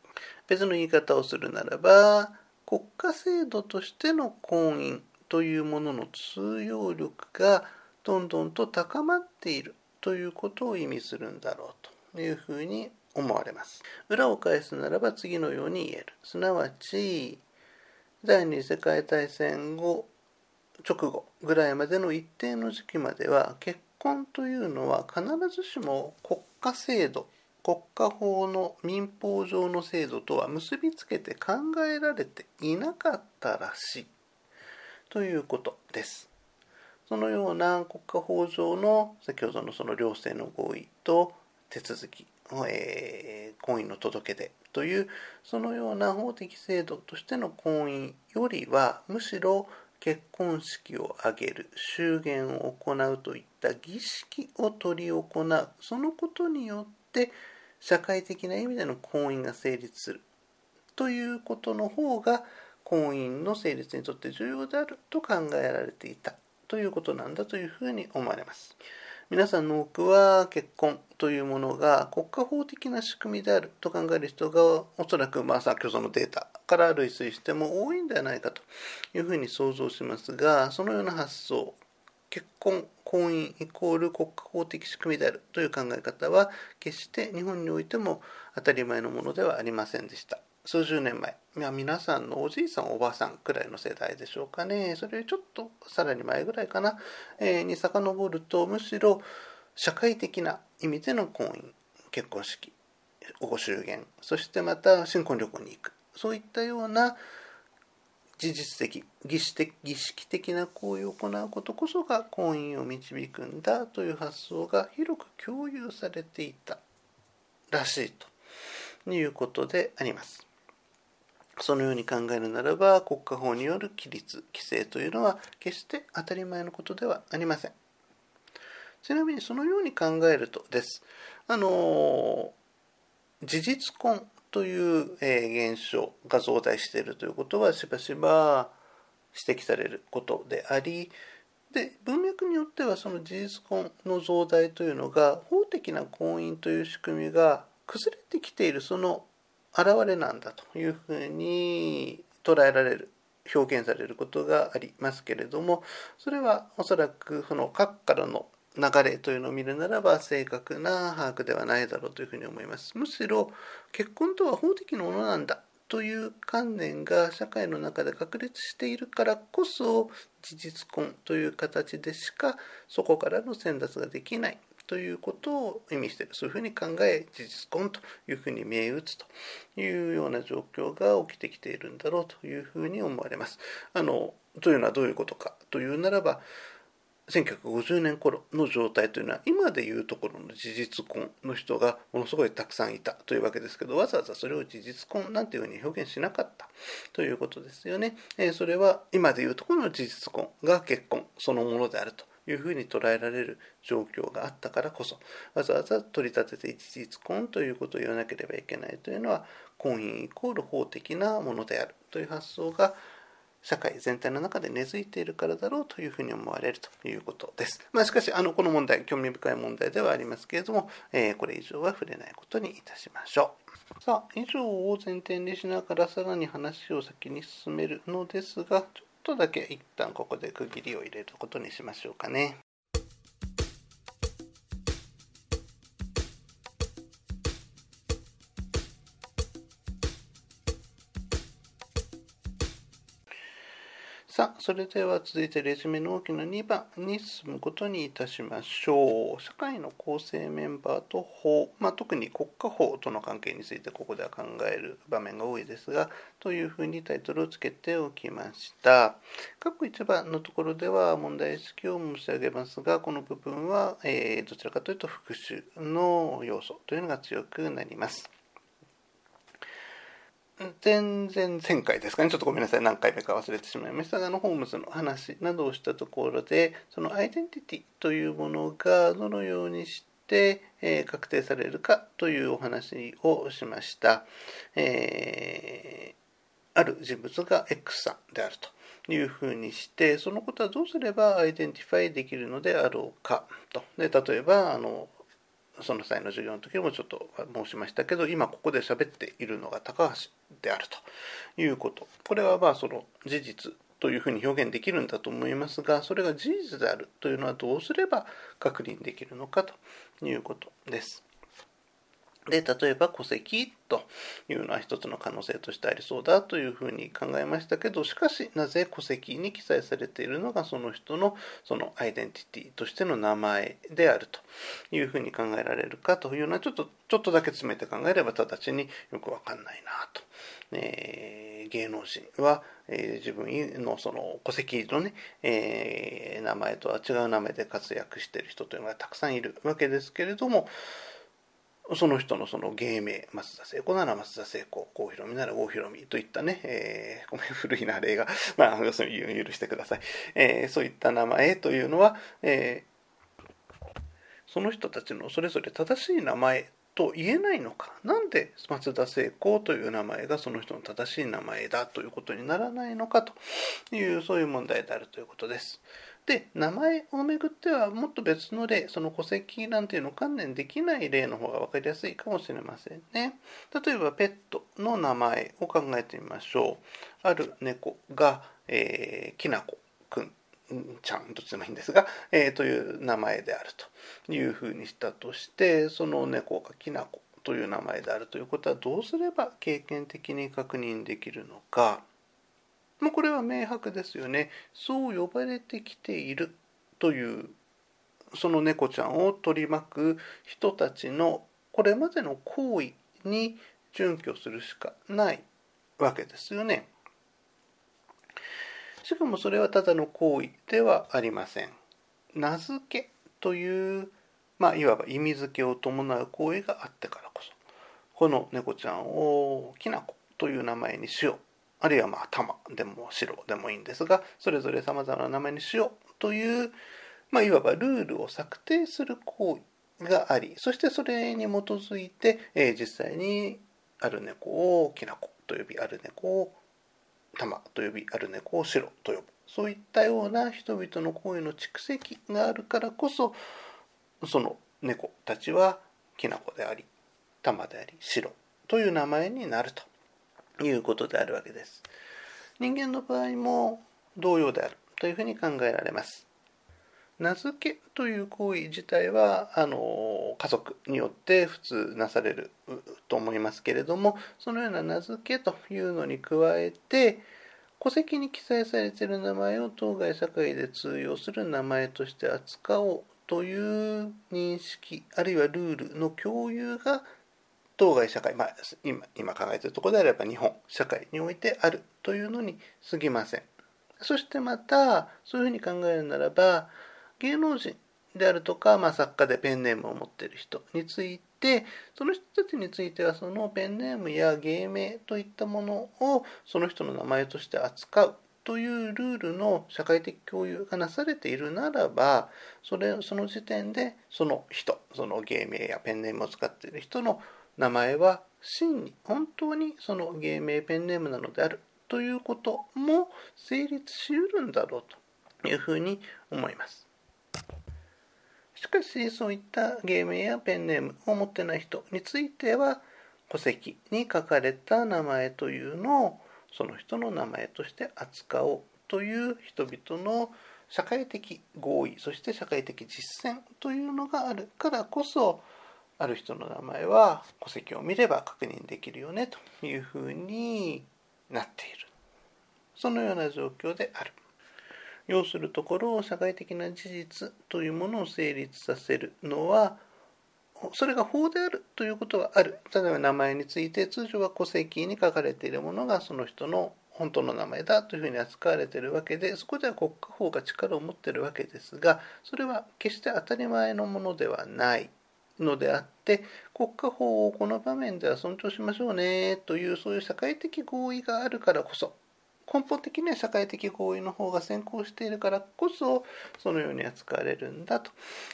別の言い方をするならば、国家制度としての婚姻というものの通用力がどんどんと高まっているということを意味するんだろうというふうに思われます。裏を返すならば次のように言える。すなわち、第二次世界大戦後直後ぐらいまでの一定の時期までは、結婚というのは必ずしも国家制度、国家法の民法上の制度とは結びつけて考えられていなかったらしいということです。そのような国家法上の先ほどのその両性の合意と手続き、婚姻の届け出という、そのような法的制度としての婚姻よりは、むしろ結婚式を挙げる、祝言を行うといった儀式を執り行う、そのことによって社会的な意味での婚姻が成立するということの方が、婚姻の成立にとって重要であると考えられていたということなんだというふうに思われます。皆さんの多くは、結婚というものが国家法的な仕組みであると考える人が、おそらく先ほどのデータから類推しても多いんではないかというふうに想像しますが、そのような発想、結婚、婚姻イコール国家法的仕組みであるという考え方は、決して日本においても当たり前のものではありませんでした。数十年前、皆さんのおじいさんおばあさんくらいの世代でしょうかね、それよりちょっとさらに前ぐらいかな、に遡ると、むしろ社会的な意味での婚姻、結婚式、ご祝言、そしてまた新婚旅行に行く、そういったような事実的、儀式的な行為を行うことこそが婚姻を導くんだという発想が広く共有されていたらしいということであります。そのように考えるならば、国家法による規律・規制というのは決して当たり前のことではありません。ちなみにそのように考えるとです。事実婚という現象が増大しているということはしばしば指摘されることであり、で、文脈によってはその事実婚の増大というのが、法的な婚姻という仕組みが崩れてきている、その現れなんだというふうに捉えられる、表現されることがありますけれども、それはおそらくその各からの流れというのを見るならば正確な把握ではないだろうというふうに思います。むしろ結婚とは法的なものなんだという観念が社会の中で確立しているからこそ、事実婚という形でしかそこからの選択ができないということを意味している。そういうふうに考え、事実婚というふうに銘打つというような状況が起きてきているんだろうというふうに思われます。というのはどういうことかというならば、1950年頃の状態というのは今でいうところの事実婚の人がものすごいたくさんいたというわけですけど、わざわざそれを事実婚なんていうふうに表現しなかったということですよね。それは今でいうところの事実婚が結婚そのものであるというふうに捉えられる状況があったからこそ、わざわざ取り立てて事実婚ということを言わなければいけないというのは、婚姻イコール法的なものであるという発想が社会全体の中で根付いているからだろうというふうに思われるということです。しかしこの問題、興味深い問題ではありますけれども、これ以上は触れないことにいたしましょう。さあ、以上を前提にしながらさらに話を先に進めるのですが、ちょっとだけ一旦ここで区切りを入れることにしましょうかね。さあ、それでは続いてレジュメの大きな2番に進むことにいたしましょう。社会の構成メンバーと法、特に国家法との関係についてここでは考える場面が多いですが、というふうにタイトルをつけておきました。各1番のところでは問題意識を申し上げますが、この部分はどちらかというと復習の要素というのが強くなります。前回ですかね、ちょっとごめんなさい、何回目か忘れてしまいましたが、ホームズの話などをしたところで、そのアイデンティティというものがどのようにして、確定されるかというお話をしました。ある人物が X さんであるというふうにして、そのことはどうすればアイデンティファイできるのであろうかと。で、例えばその際の授業の時もちょっと申しましたけど、今ここで喋っているのが高橋であるということ。これはその事実というふうに表現できるんだと思いますが、それが事実であるというのはどうすれば確認できるのかということです。で、例えば戸籍というのは一つの可能性としてありそうだというふうに考えましたけど、しかしなぜ戸籍に記載されているのがその人のそのアイデンティティとしての名前であるというふうに考えられるかというのは、ちょっとだけ詰めて考えれば直ちによくわかんないなと。芸能人は、自分のその戸籍のね、名前とは違う名前で活躍している人というのがたくさんいるわけですけれども、その人のその芸名、松田聖子なら松田聖子、郷ひろみなら郷ひろみといったね、ごめん、古いな例が、許してください。そういった名前というのは、その人たちのそれぞれ正しい名前と言えないのか、なんで松田聖子という名前がその人の正しい名前だということにならないのかという、そういう問題であるということです。で、名前をめぐってはもっと別の例、その戸籍なんていうのを観念できない例の方が分かりやすいかもしれませんね。例えばペットの名前を考えてみましょう。ある猫が、きなこくんちゃん、どっちでもいいんですが、という名前であるというふうにしたとして、その猫がきなこという名前であるということはどうすれば経験的に確認できるのか。これは明白ですよね。そう呼ばれてきているというその猫ちゃんを取り巻く人たちのこれまでの行為に準拠するしかないわけですよね。しかもそれはただの行為ではありません。名付けという、いわば意味付けを伴う行為があってからこそ、この猫ちゃんをきなこという名前にしよう、あるいは玉でも白でもいいんですが、それぞれ様々な名前にしようという、いわばルールを策定する行為があり、そしてそれに基づいて、実際にある猫をきなこと呼び、ある猫を玉と呼び、ある猫を白と呼ぶ、そういったような人々の行為の蓄積があるからこそ、その猫たちはきなこであり、玉であり、白という名前になるということであるわけです。人間の場合も同様であるというふうに考えられます。名付けという行為自体は家族によって普通なされると思いますけれども、そのような名付けというのに加えて、戸籍に記載されている名前を当該社会で通用する名前として扱おうという認識、あるいはルールの共有が当該社会、今考えているところであれば日本社会においてあるというのに過ぎません。そしてまた、そういうふうに考えるならば、芸能人であるとか、作家でペンネームを持っている人について、その人たちについてはそのペンネームや芸名といったものをその人の名前として扱うというルールの社会的共有がなされているならば、その時点でその人、その芸名やペンネームを使っている人の名前は真に本当にその芸名ペンネームなのであるということも成立しうるんだろうというふうに思います。しかし、そういった芸名やペンネームを持ってない人については、戸籍に書かれた名前というのをその人の名前として扱おうという人々の社会的合意、そして社会的実践というのがあるからこそ、ある人の名前は戸籍を見れば確認できるよねというふうになっている。そのような状況である。要するところ、社会的な事実というものを成立させるのは、それが法であるということはある。例えば名前について、通常は戸籍に書かれているものがその人の本当の名前だというふうに扱われているわけで、そこでは国家法が力を持っているわけですが、それは決して当たり前のものではないのであって、国家法をこの場面では尊重しましょうねという、そういう社会的合意があるからこそ、根本的には社会的合意の方が先行しているからこそ、そのように扱われるんだと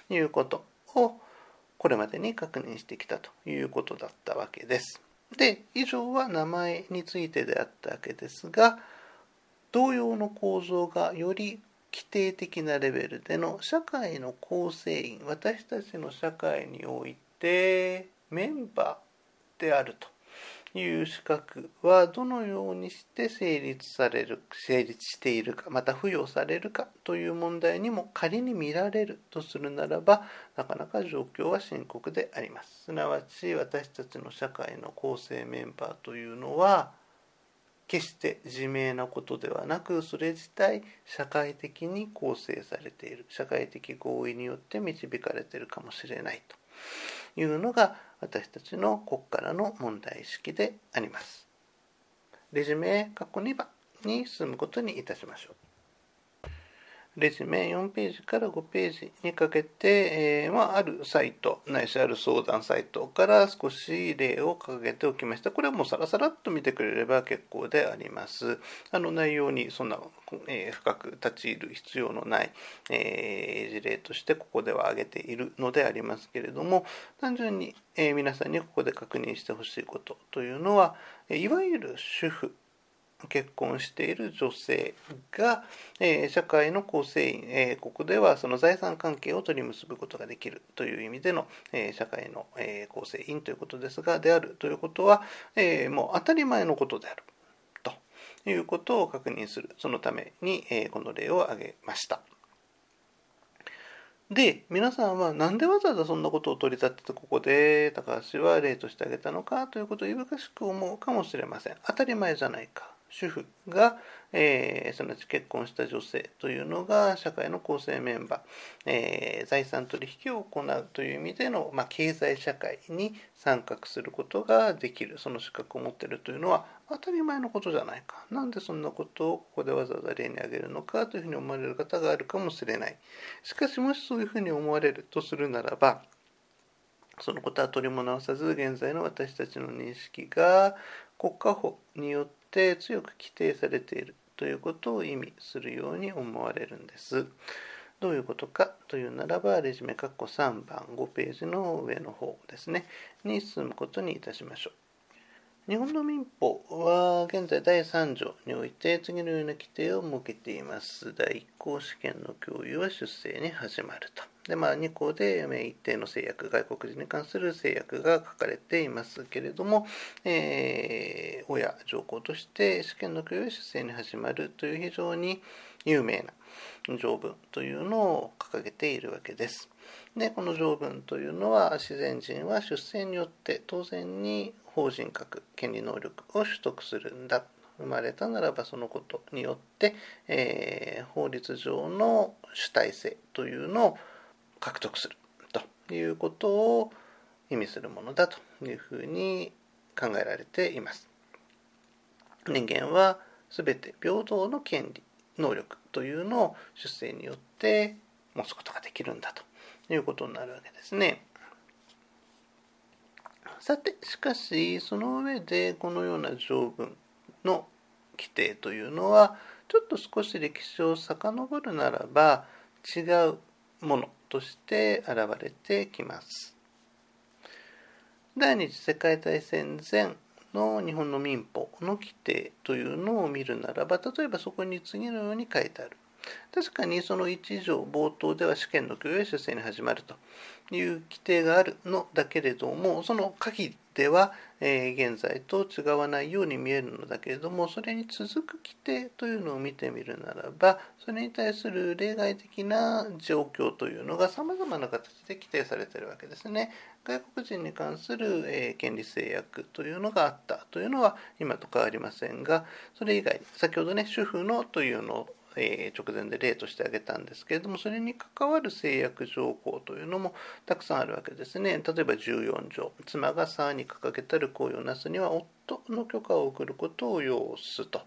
いうことを、これまでに確認してきたということだったわけです。で、以上は名前についてであったわけですが、同様の構造がより規定的なレベルでの社会の構成員、私たちの社会においてメンバーであるという資格はどのようにして成立しているか、また付与されるかという問題にも仮に見られるとするならば、なかなか状況は深刻であります。すなわち、私たちの社会の構成メンバーというのは決して自明なことではなく、それ自体社会的に構成されている、社会的合意によって導かれているかもしれないというのが、私たちのここからの問題意識であります。レジュメ(2番)に進むことにいたしましょう。レジュメ4ページから5ページにかけて、あるサイトないしある相談サイトから少し例を掲げておきました。これはもうサラサラっと見てくれれば結構であります。内容にそんな、深く立ち入る必要のない、事例としてここでは挙げているのでありますけれども、単純に、皆さんにここで確認してほしいことというのは、いわゆる主婦、結婚している女性が、社会の構成員、ここではその財産関係を取り結ぶことができるという意味での、社会の、構成員ということですが、であるということは、もう当たり前のことであるということを確認する、そのために、この例を挙げました。で、皆さんはなんでわざわざそんなことを取り立てて、ここで高橋は例として挙げたのかということをいぶかしく思うかもしれません。当たり前じゃないか。主婦が、すなわち結婚した女性というのが社会の構成メンバー、財産取引を行うという意味での、経済社会に参画することができる、その資格を持っているというのは当たり前のことじゃないか。なんでそんなことをここでわざわざ例に挙げるのかというふうに思われる方があるかもしれない。しかし、もしそういうふうに思われるとするならば、そのことは取りも直さず、現在の私たちの認識が国家法によって強く規定されているということを意味するように思われるんです。どういうことかというならば、レジュメ(3番)5ページの上の方ですね、に進むことにいたしましょう。日本の民法は現在第3条において次のような規定を設けています。第1項、試験の共有は出生に始まると。で、2項で一定の制約、外国人に関する制約が書かれていますけれども、親、条項として試験の共有は出生に始まるという非常に有名な条文というのを掲げているわけです。で、この条文というのは、自然人は出生によって当然に法人格、権利能力を取得するんだ。生まれたならばそのことによって、法律上の主体性というのを獲得するということを意味するものだというふうに考えられています。人間はすべて平等の権利、能力というのを出生によって持つことができるんだということになるわけですね。さて、しかしその上でこのような条文の規定というのは、ちょっと少し歴史を遡るならば違うものとして現れてきます。第二次世界大戦前の日本の民法の規定というのを見るならば、例えばそこに次のように書いてある。確かにその1条冒頭では試験の供与や出生に始まるという規定があるのだけれども、その下記では現在と違わないように見えるのだけれども、それに続く規定というのを見てみるならば、それに対する例外的な状況というのがさまざまな形で規定されているわけですね。外国人に関する権利制約というのがあったというのは今と変わりませんが、それ以外、先ほどね、主婦のというのを直前で例として挙げたんですけれども、それに関わる制約条項というのもたくさんあるわけですね。例えば14条、妻が妻に掲げたる行為をなすには夫の許可を送ることを要すと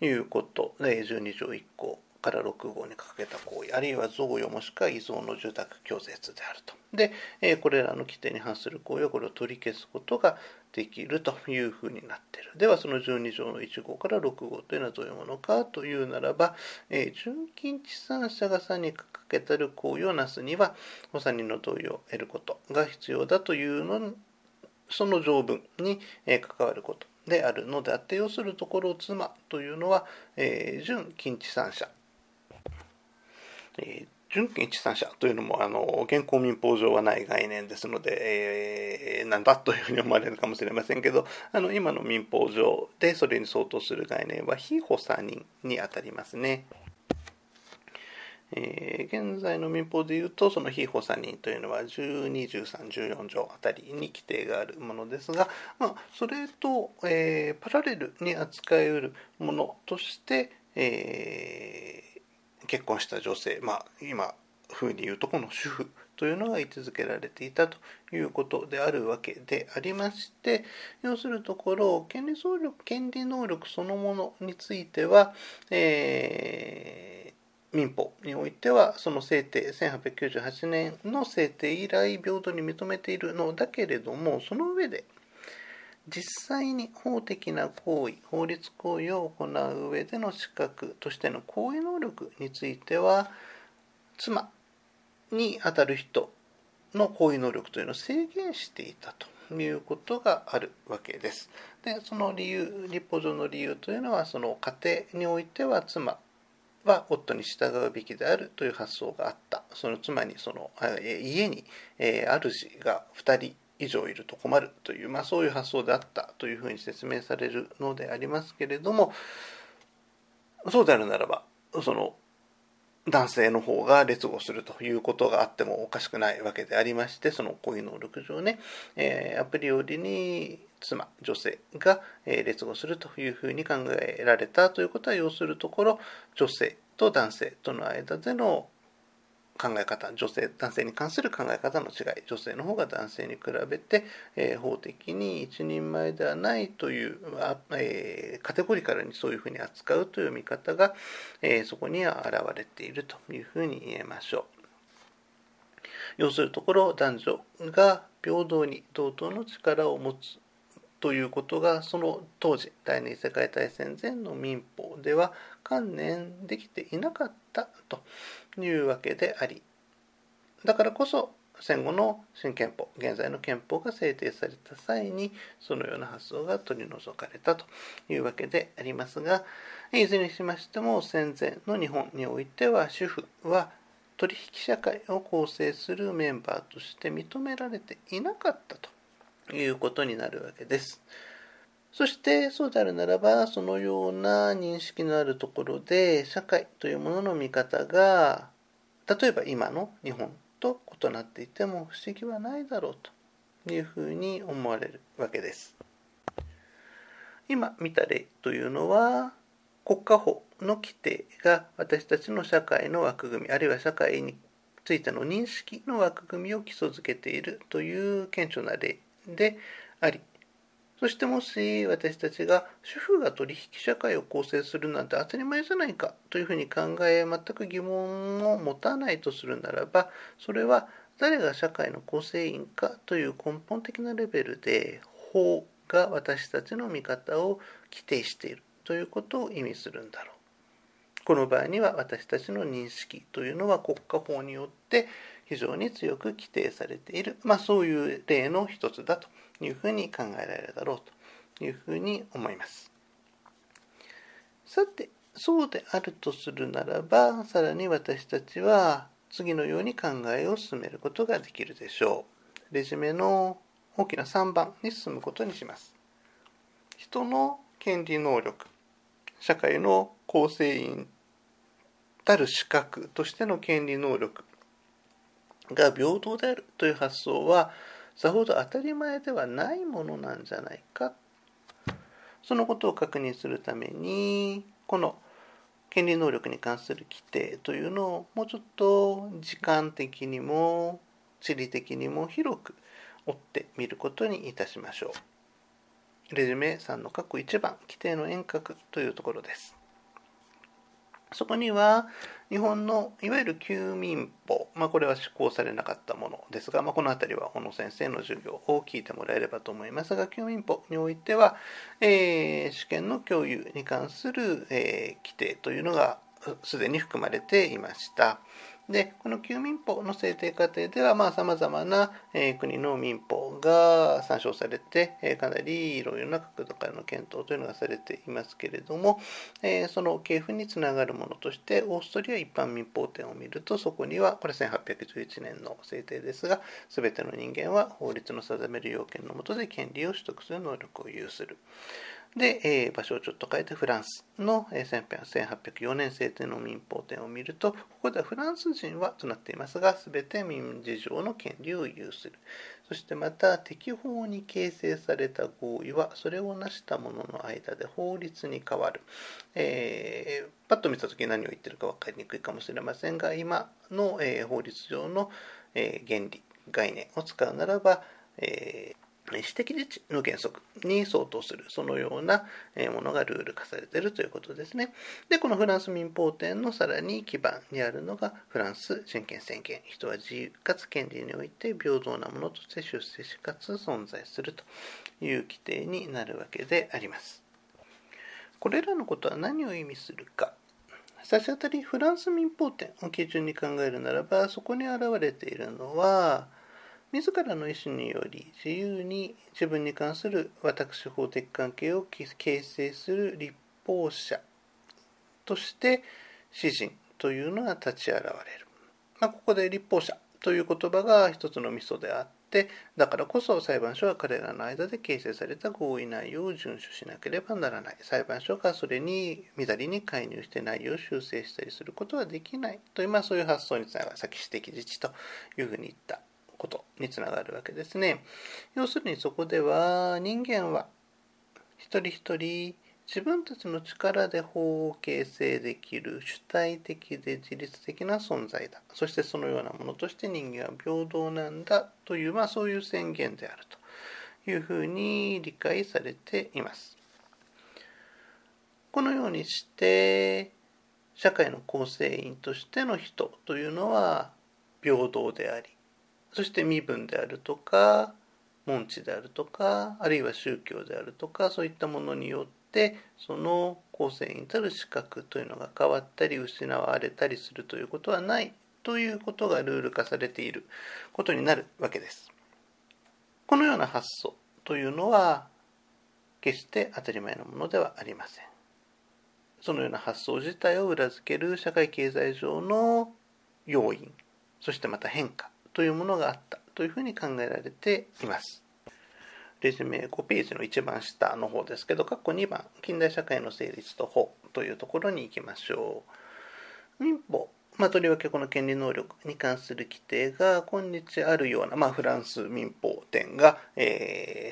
いうことで、12条1項から6号に掲げた行為、あるいは贈与もしくは遺贈の受託拒絶であると。で、これらの規定に反する行為はこれを取り消すことができるというふうになっている。ではその12条の1号から6号というのはどういうものかというならば、純金地産者が産に掲げたる行為をなすにはお産人の同意を得ることが必要だというの、その条文に関わることであるのであって、要するところ妻というのは、純金地産者、純金地産者というのも現行民法上はない概念ですので、なんだというふうに思われるかもしれませんけど、今の民法上でそれに相当する概念は被補佐人にあたりますね。現在の民法でいうと、その被補佐人というのは12、13、14条あたりに規定があるものですが、それと、パラレルに扱えうるものとして、結婚した女性、今風に言うとこの主婦というのが位置づけられていたということであるわけでありまして、要するところ、権利能力そのものについては、民法においてはその制定、1898年の制定以来平等に認めているのだけれども、その上で実際に法的な行為、法律行為を行う上での資格としての行為能力については、妻にあたる人の行為能力というのを制限していたということがあるわけです。で、その理由、立法上の理由というのは、その家庭においては妻は夫に従うべきであるという発想があった。その妻に家に主が2人以上いると困るという、そういう発想であったというふうに説明されるのでありますけれども、そうであるならば、その男性の方が劣後するということがあってもおかしくないわけでありまして、その行為能力上ね、アプリよりに妻、女性が劣後するというふうに考えられたということは、要するところ、女性と男性との間での考え方、男性に関する考え方の違い、女性の方が男性に比べて、法的に一人前ではないという、カテゴリカルにそういうふうに扱うという見方が、そこには現れているというふうに言えましょう。要するところ、男女が平等に同等の力を持つということが、その当時第二次世界大戦前の民法では観念できていなかったというわけであり、だからこそ戦後の新憲法、現在の憲法が制定された際にそのような発想が取り除かれたというわけでありますが、いずれにしましても戦前の日本においては、主婦は取引社会を構成するメンバーとして認められていなかったということになるわけです。そしてそうであるならば、そのような認識のあるところで社会というものの見方が、例えば今の日本と異なっていても不思議はないだろうというふうに思われるわけです。今見た例というのは、国家法の規定が私たちの社会の枠組み、あるいは社会についての認識の枠組みを基礎づけているという顕著な例であり、そしてもし私たちが主婦が取引社会を構成するなんて当たり前じゃないかというふうに考え、全く疑問を持たないとするならば、それは誰が社会の構成員かという根本的なレベルで法が私たちの見方を規定しているということを意味するんだろう。この場合には私たちの認識というのは国家法によって非常に強く規定されている、そういう例の一つだというふうに考えられるだろうというふうに思います。さて、そうであるとするならば、さらに私たちは次のように考えを進めることができるでしょう。レジュメの大きな3番に進むことにします。人の権利能力、社会の構成員たる資格としての権利能力が平等であるという発想は、さほど当たり前ではないものなんじゃないか。そのことを確認するために、この権利能力に関する規定というのをもうちょっと時間的にも地理的にも広く追ってみることにいたしましょう。レジュメ3の括弧1番、規定の遠隔というところです。そこには日本のいわゆる旧民法、これは施行されなかったものですが、この辺りは小野先生の授業を聞いてもらえればと思いますが、旧民法においては、主権の共有に関する、規定というのがすでに含まれていました。で、この旧民法の制定過程では、さまざまな、国の民法が参照されて、かなりいろいろな角度からの検討というのがされていますけれども、その系譜につながるものとして、オーストリア一般民法典を見ると、そこには、これ1811年の制定ですが、すべての人間は法律の定める要件の下で権利を取得する能力を有する。で、場所をちょっと変えてフランスの1804年制定の民法典を見ると、ここではフランス人はとなっていますが、すべて民事上の権利を有する。そしてまた、適法に形成された合意はそれを成した者の間で法律に変わる。パッと見たときに何を言ってるか分かりにくいかもしれませんが、今の、法律上の、原理概念を使うならば、私的自治の原則に相当する、そのようなものがルール化されているということですね。で、このフランス民法典のさらに基盤にあるのがフランス人権宣言。人は自由かつ権利において平等なものとして出世しかつ存在するという規定になるわけであります。これらのことは何を意味するか。差し当たりフランス民法典を基準に考えるならば、そこに現れているのは、自らの意思により自由に自分に関する私法的関係を形成する立法者として私人というのが立ち現れる。ここで立法者という言葉が一つのミソであって、だからこそ裁判所は彼らの間で形成された合意内容を遵守しなければならない。裁判所がそれに乱れに介入して内容を修正したりすることはできないという、そういう発想につながる。さっき私的自治というふうに言ったことにつながるわけですね。要するにそこでは人間は一人一人自分たちの力で法を形成できる主体的で自律的な存在だ。そしてそのようなものとして人間は平等なんだという、そういう宣言であるというふうに理解されています。このようにして社会の構成員としての人というのは平等であり、そして身分であるとか、門地であるとか、あるいは宗教であるとか、そういったものによって、その構成員たる資格というのが変わったり失われたりするということはないということがルール化されていることになるわけです。このような発想というのは、決して当たり前のものではありません。そのような発想自体を裏付ける社会経済上の要因、そしてまた変化というものがあったというふうに考えられています。レジュメ5ページの一番下の方ですけど、括弧2番、近代社会の成立と法というところに行きましょう。民法、とりわけこの権利能力に関する規定が今日あるような、フランス民法典が、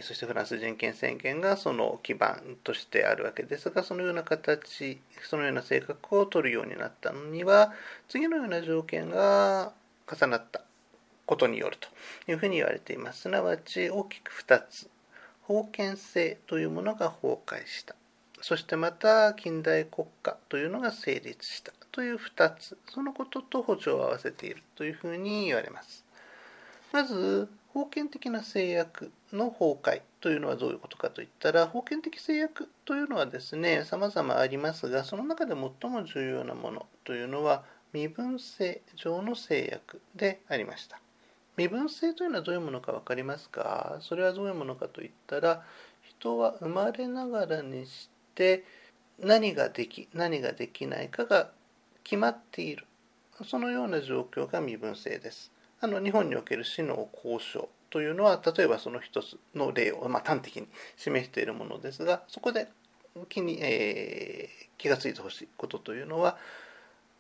そしてフランス人権宣言がその基盤としてあるわけですが、そのような形、そのような性格を取るようになったのには、次のような条件が重なったことによるというふうに言われています。すなわち大きく2つ、封建制というものが崩壊した。そしてまた近代国家というのが成立した。という2つ、そのことと補助を合わせているというふうに言われます。まず、封建的な制約の崩壊というのはどういうことかといったら、封建的制約というのはですね、様々ありますが、その中で最も重要なものというのは、身分制上の制約でありました。身分制というのはどういうものか分かりますか？それはどういうものかといったら、人は生まれながらにして、何ができ、何ができないかが決まっている、そのような状況が身分制です。日本における死の公障というのは、例えばその一つの例を、端的に示しているものですが、そこで気がついてほしいことというのは、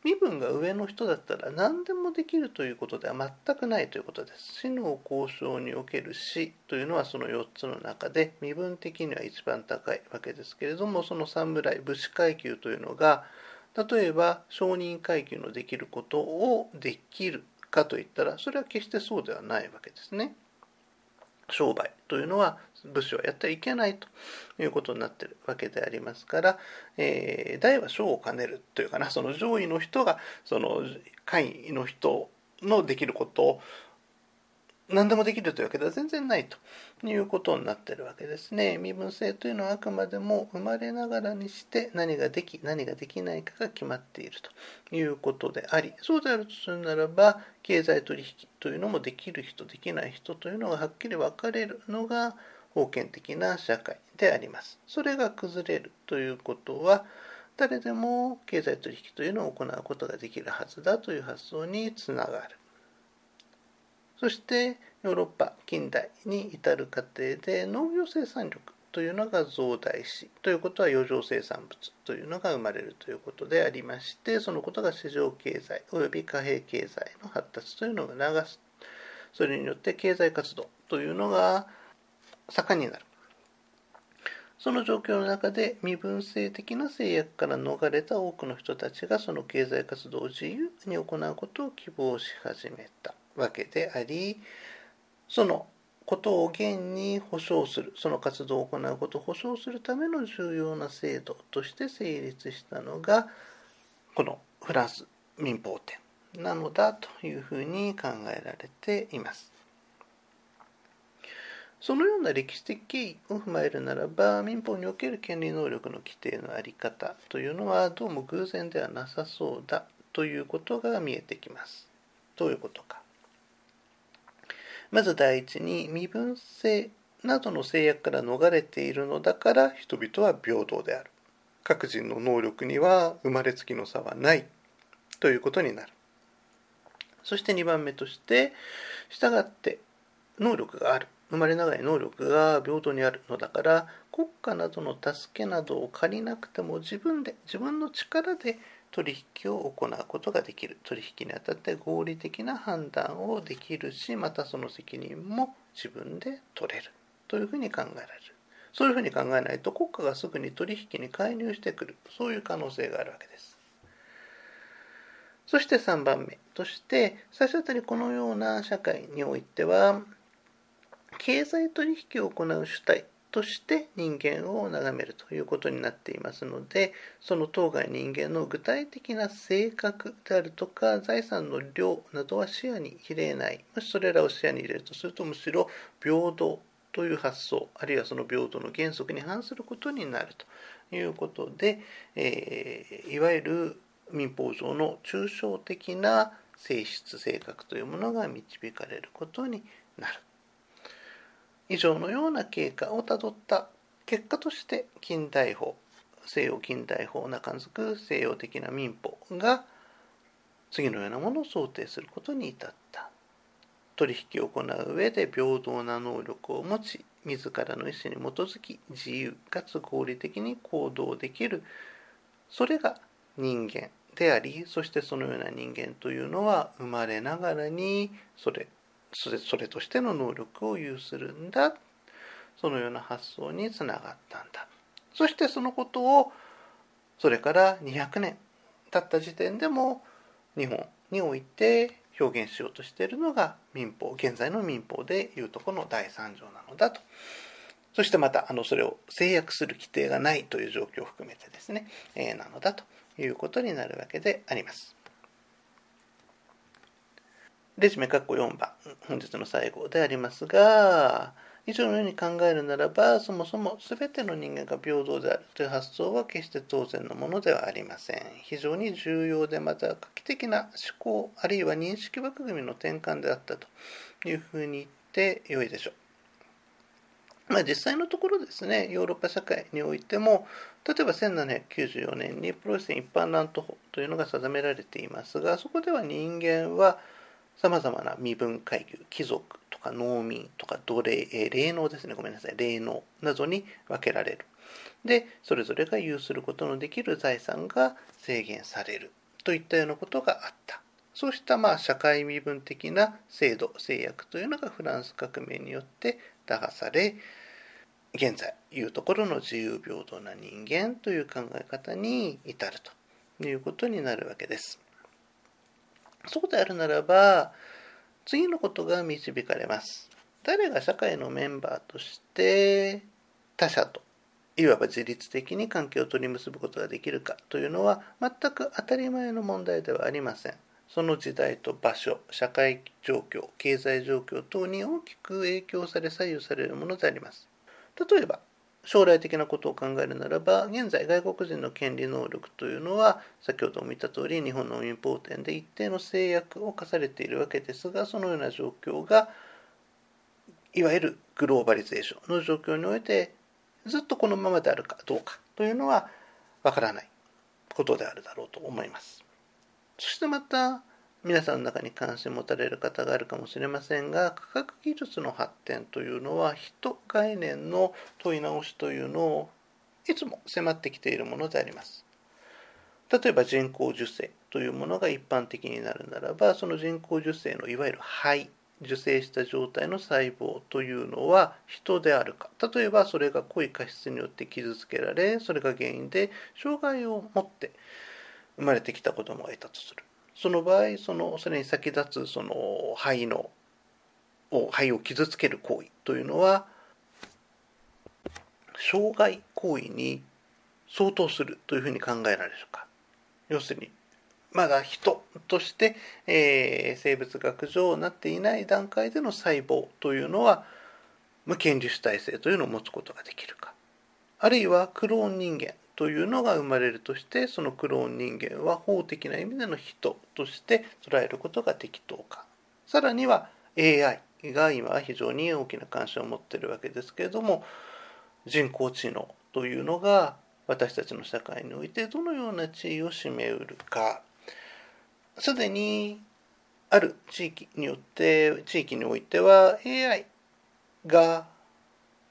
身分が上の人だったら何でもできるということでは全くないということです。死の公障における死というのは、その4つの中で身分的には一番高いわけですけれども、その侍、武士階級というのが、例えば商人階級のできることをできるかといったら、それは決してそうではないわけですね。商売というのは武士はやってはいけないということになっているわけでありますから、大は小を兼ねるというかな、その上位の人がその下位の人のできることを何でもできるというわけでは全然ないということになっているわけですね。身分制というのはあくまでも生まれながらにして何ができ何ができないかが決まっているということであり、そうであるとするならば、経済取引というのもできる人できない人というのがはっきり分かれるのが封建的な社会であります。それが崩れるということは、誰でも経済取引というのを行うことができるはずだという発想につながる。そしてヨーロッパ近代に至る過程で、農業生産力というのが増大し、ということは余剰生産物というのが生まれるということでありまして、そのことが市場経済および貨幣経済の発達というのを促す。それによって経済活動というのが盛んになる。その状況の中で、身分制的な制約から逃れた多くの人たちが、その経済活動を自由に行うことを希望し始めたわけであり、そのことを現に保障する、その活動を行うことを保障するための重要な制度として成立したのが、このフランス民法典なのだというふうに考えられています。そのような歴史的経緯を踏まえるならば、民法における権利能力の規定の在り方というのは、どうも偶然ではなさそうだということが見えてきます。どういうことか。まず第一に、身分制などの制約から逃れているのだから、人々は平等である。各人の能力には生まれつきの差はないということになる。そして2番目として、従って能力がある、生まれながらに能力が平等にあるのだから、国家などの助けなどを借りなくても、自分の力で取引を行うことができる。取引にあたって合理的な判断をできるし、またその責任も自分で取れるというふうに考えられる。そういうふうに考えないと、国家がすぐに取引に介入してくる、そういう可能性があるわけです。そして3番目として、最初あたりこのような社会においては、経済取引を行う主体として人間を眺めるということになっていますので、その当該人間の具体的な性格であるとか、財産の量などは視野に入れない。もしそれらを視野に入れるとすると、むしろ平等という発想、あるいはその平等の原則に反することになるということで、いわゆる民法上の抽象的な性質、性格というものが導かれることになる。以上のような経過をたどった結果として、近代法、西洋近代法を中づく西洋的な民法が次のようなものを想定することに至った取引を行う上で平等な能力を持ち、自らの意思に基づき自由かつ合理的に行動できる、それが人間であり、そしてそのような人間というのは生まれながらにそれとしての能力を有するんだ、そのような発想につながったんだ。そしてそのことをそれから200年経った時点でも日本において表現しようとしているのが民法、現在の民法でいうとこの第3条なのだと。そしてまたそれを制約する規定がないという状況を含めてですね、なのだということになるわけであります。レジュメ括弧4番、本日の最後でありますが、以上のように考えるならば、そもそも全ての人間が平等であるという発想は決して当然のものではありません。非常に重要でまた画期的な思考あるいは認識枠組みの転換であったというふうに言ってよいでしょう。実際のところですね、ヨーロッパ社会においても、例えば1794年にプロイセン一般乱闘法というのが定められていますが、そこでは人間はさまざまな身分階級、貴族とか農民とか奴隷、霊能ですね、ごめんなさい、霊能などに分けられる。で、それぞれが有することのできる財産が制限されるといったようなことがあった。そうした社会身分的な制度、制約というのがフランス革命によって打破され、現在いうところの自由平等な人間という考え方に至るということになるわけです。そうであるならば、次のことが導かれます。誰が社会のメンバーとして他者といわば自律的に関係を取り結ぶことができるかというのは全く当たり前の問題ではありません。その時代と場所、社会状況、経済状況等に大きく影響され左右されるものであります。例えば、将来的なことを考えるならば、現在外国人の権利能力というのは、先ほども言った通り日本の民法典で一定の制約を課されているわけですが、そのような状況がいわゆるグローバリゼーションの状況においてずっとこのままであるかどうかというのはわからないことであるだろうと思います。そしてまた、皆さんの中に関心を持たれる方があるかもしれませんが、科学技術の発展というのは人概念の問い直しというのをいつも迫ってきているものであります。例えば人工授精というものが一般的になるならば、その人工授精のいわゆる胚、受精した状態の細胞というのは人であるか、例えばそれが濃い過失によって傷つけられ、それが原因で障害を持って生まれてきた子供がいたとする。その場合、それに先立つ肺を傷つける行為というのは障害行為に相当するというふうに考えられるか。要するにまだ人として、生物学上なっていない段階での細胞というのは無菌粒子体性というのを持つことができるか。あるいはクローン人間というのが生まれるとして、そのクローン人間は法的な意味での人として捉えることが適当か。さらには AI が今非常に大きな関心を持っているわけですけれども、人工知能というのが私たちの社会においてどのような地位を占めうるか。すでにある地域においては AI が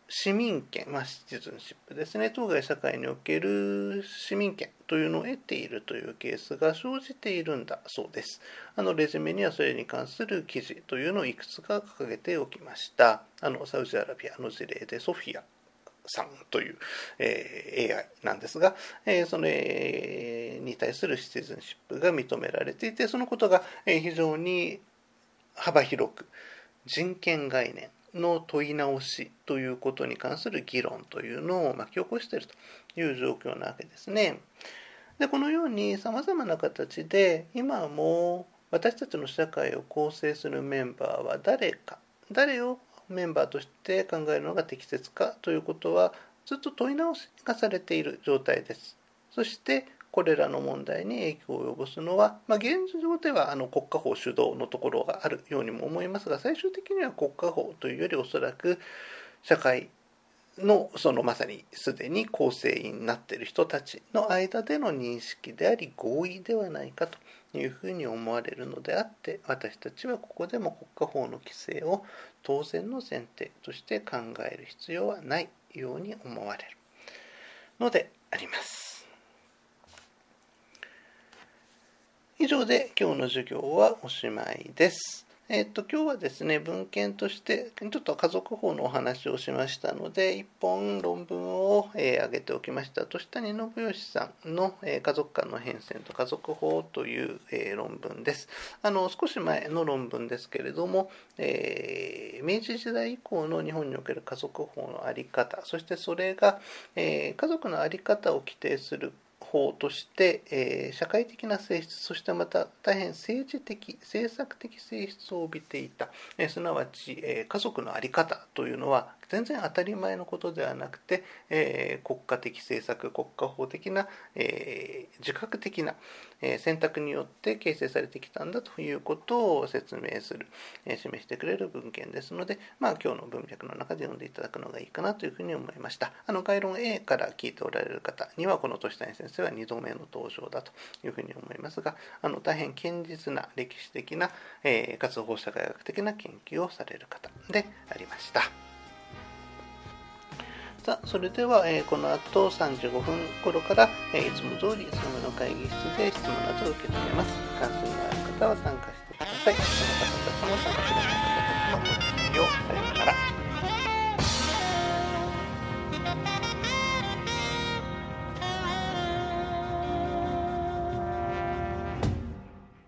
市民権、シチズンシップですね、当該社会における市民権というのを得ているというケースが生じているんだそうです。レジュメにはそれに関する記事というのをいくつか掲げておきました。サウジアラビアの事例でソフィアさんという、AI なんですが、それに対するシチズンシップが認められていて、そのことが非常に幅広く人権概念の問い直しということに関する議論というのを巻き起こしているという状況なわけですね。で、このようにさまざまな形で今も私たちの社会を構成するメンバーは誰か、誰をメンバーとして考えるのが適切かということはずっと問い直しがされている状態です。そしてこれらの問題に影響を及ぼすのは、現状では国家法主導のところがあるようにも思いますが、最終的には国家法というよりおそらく社会のそのまさにすでに構成員になっている人たちの間での認識であり合意ではないかというふうに思われるのであって、私たちはここでも国家法の規制を当然の前提として考える必要はないように思われるのであります。以上で今日の授業はおしまいです。今日はですね、文献としてちょっと家族法のお話をしましたので、一本論文を挙げておきました。としたに信義さんの家族間の変遷と家族法という論文です。少し前の論文ですけれども、明治時代以降の日本における家族法の在り方、そしてそれが家族の在り方を規定する法として、社会的な性質、そしてまた大変政治的、政策的性質を帯びていた、すなわち、家族の在り方というのは全然当たり前のことではなくて、国家的政策、国家法的な、自覚的な、選択によって形成されてきたんだということを説明する、示してくれる文献ですので、今日の文脈の中で読んでいただくのがいいかなというふうに思いました。概論 A から聞いておられる方にはこの年谷先生は2度目の登場だというふうに思いますが、大変堅実な歴史的な、かつ法社会学的な研究をされる方でありました。それでは、この後35分頃から、いつも通りいつもの会議室で質問などを受け付けます。関心のある方は参加してください。その方たちも参加してください。さようなら。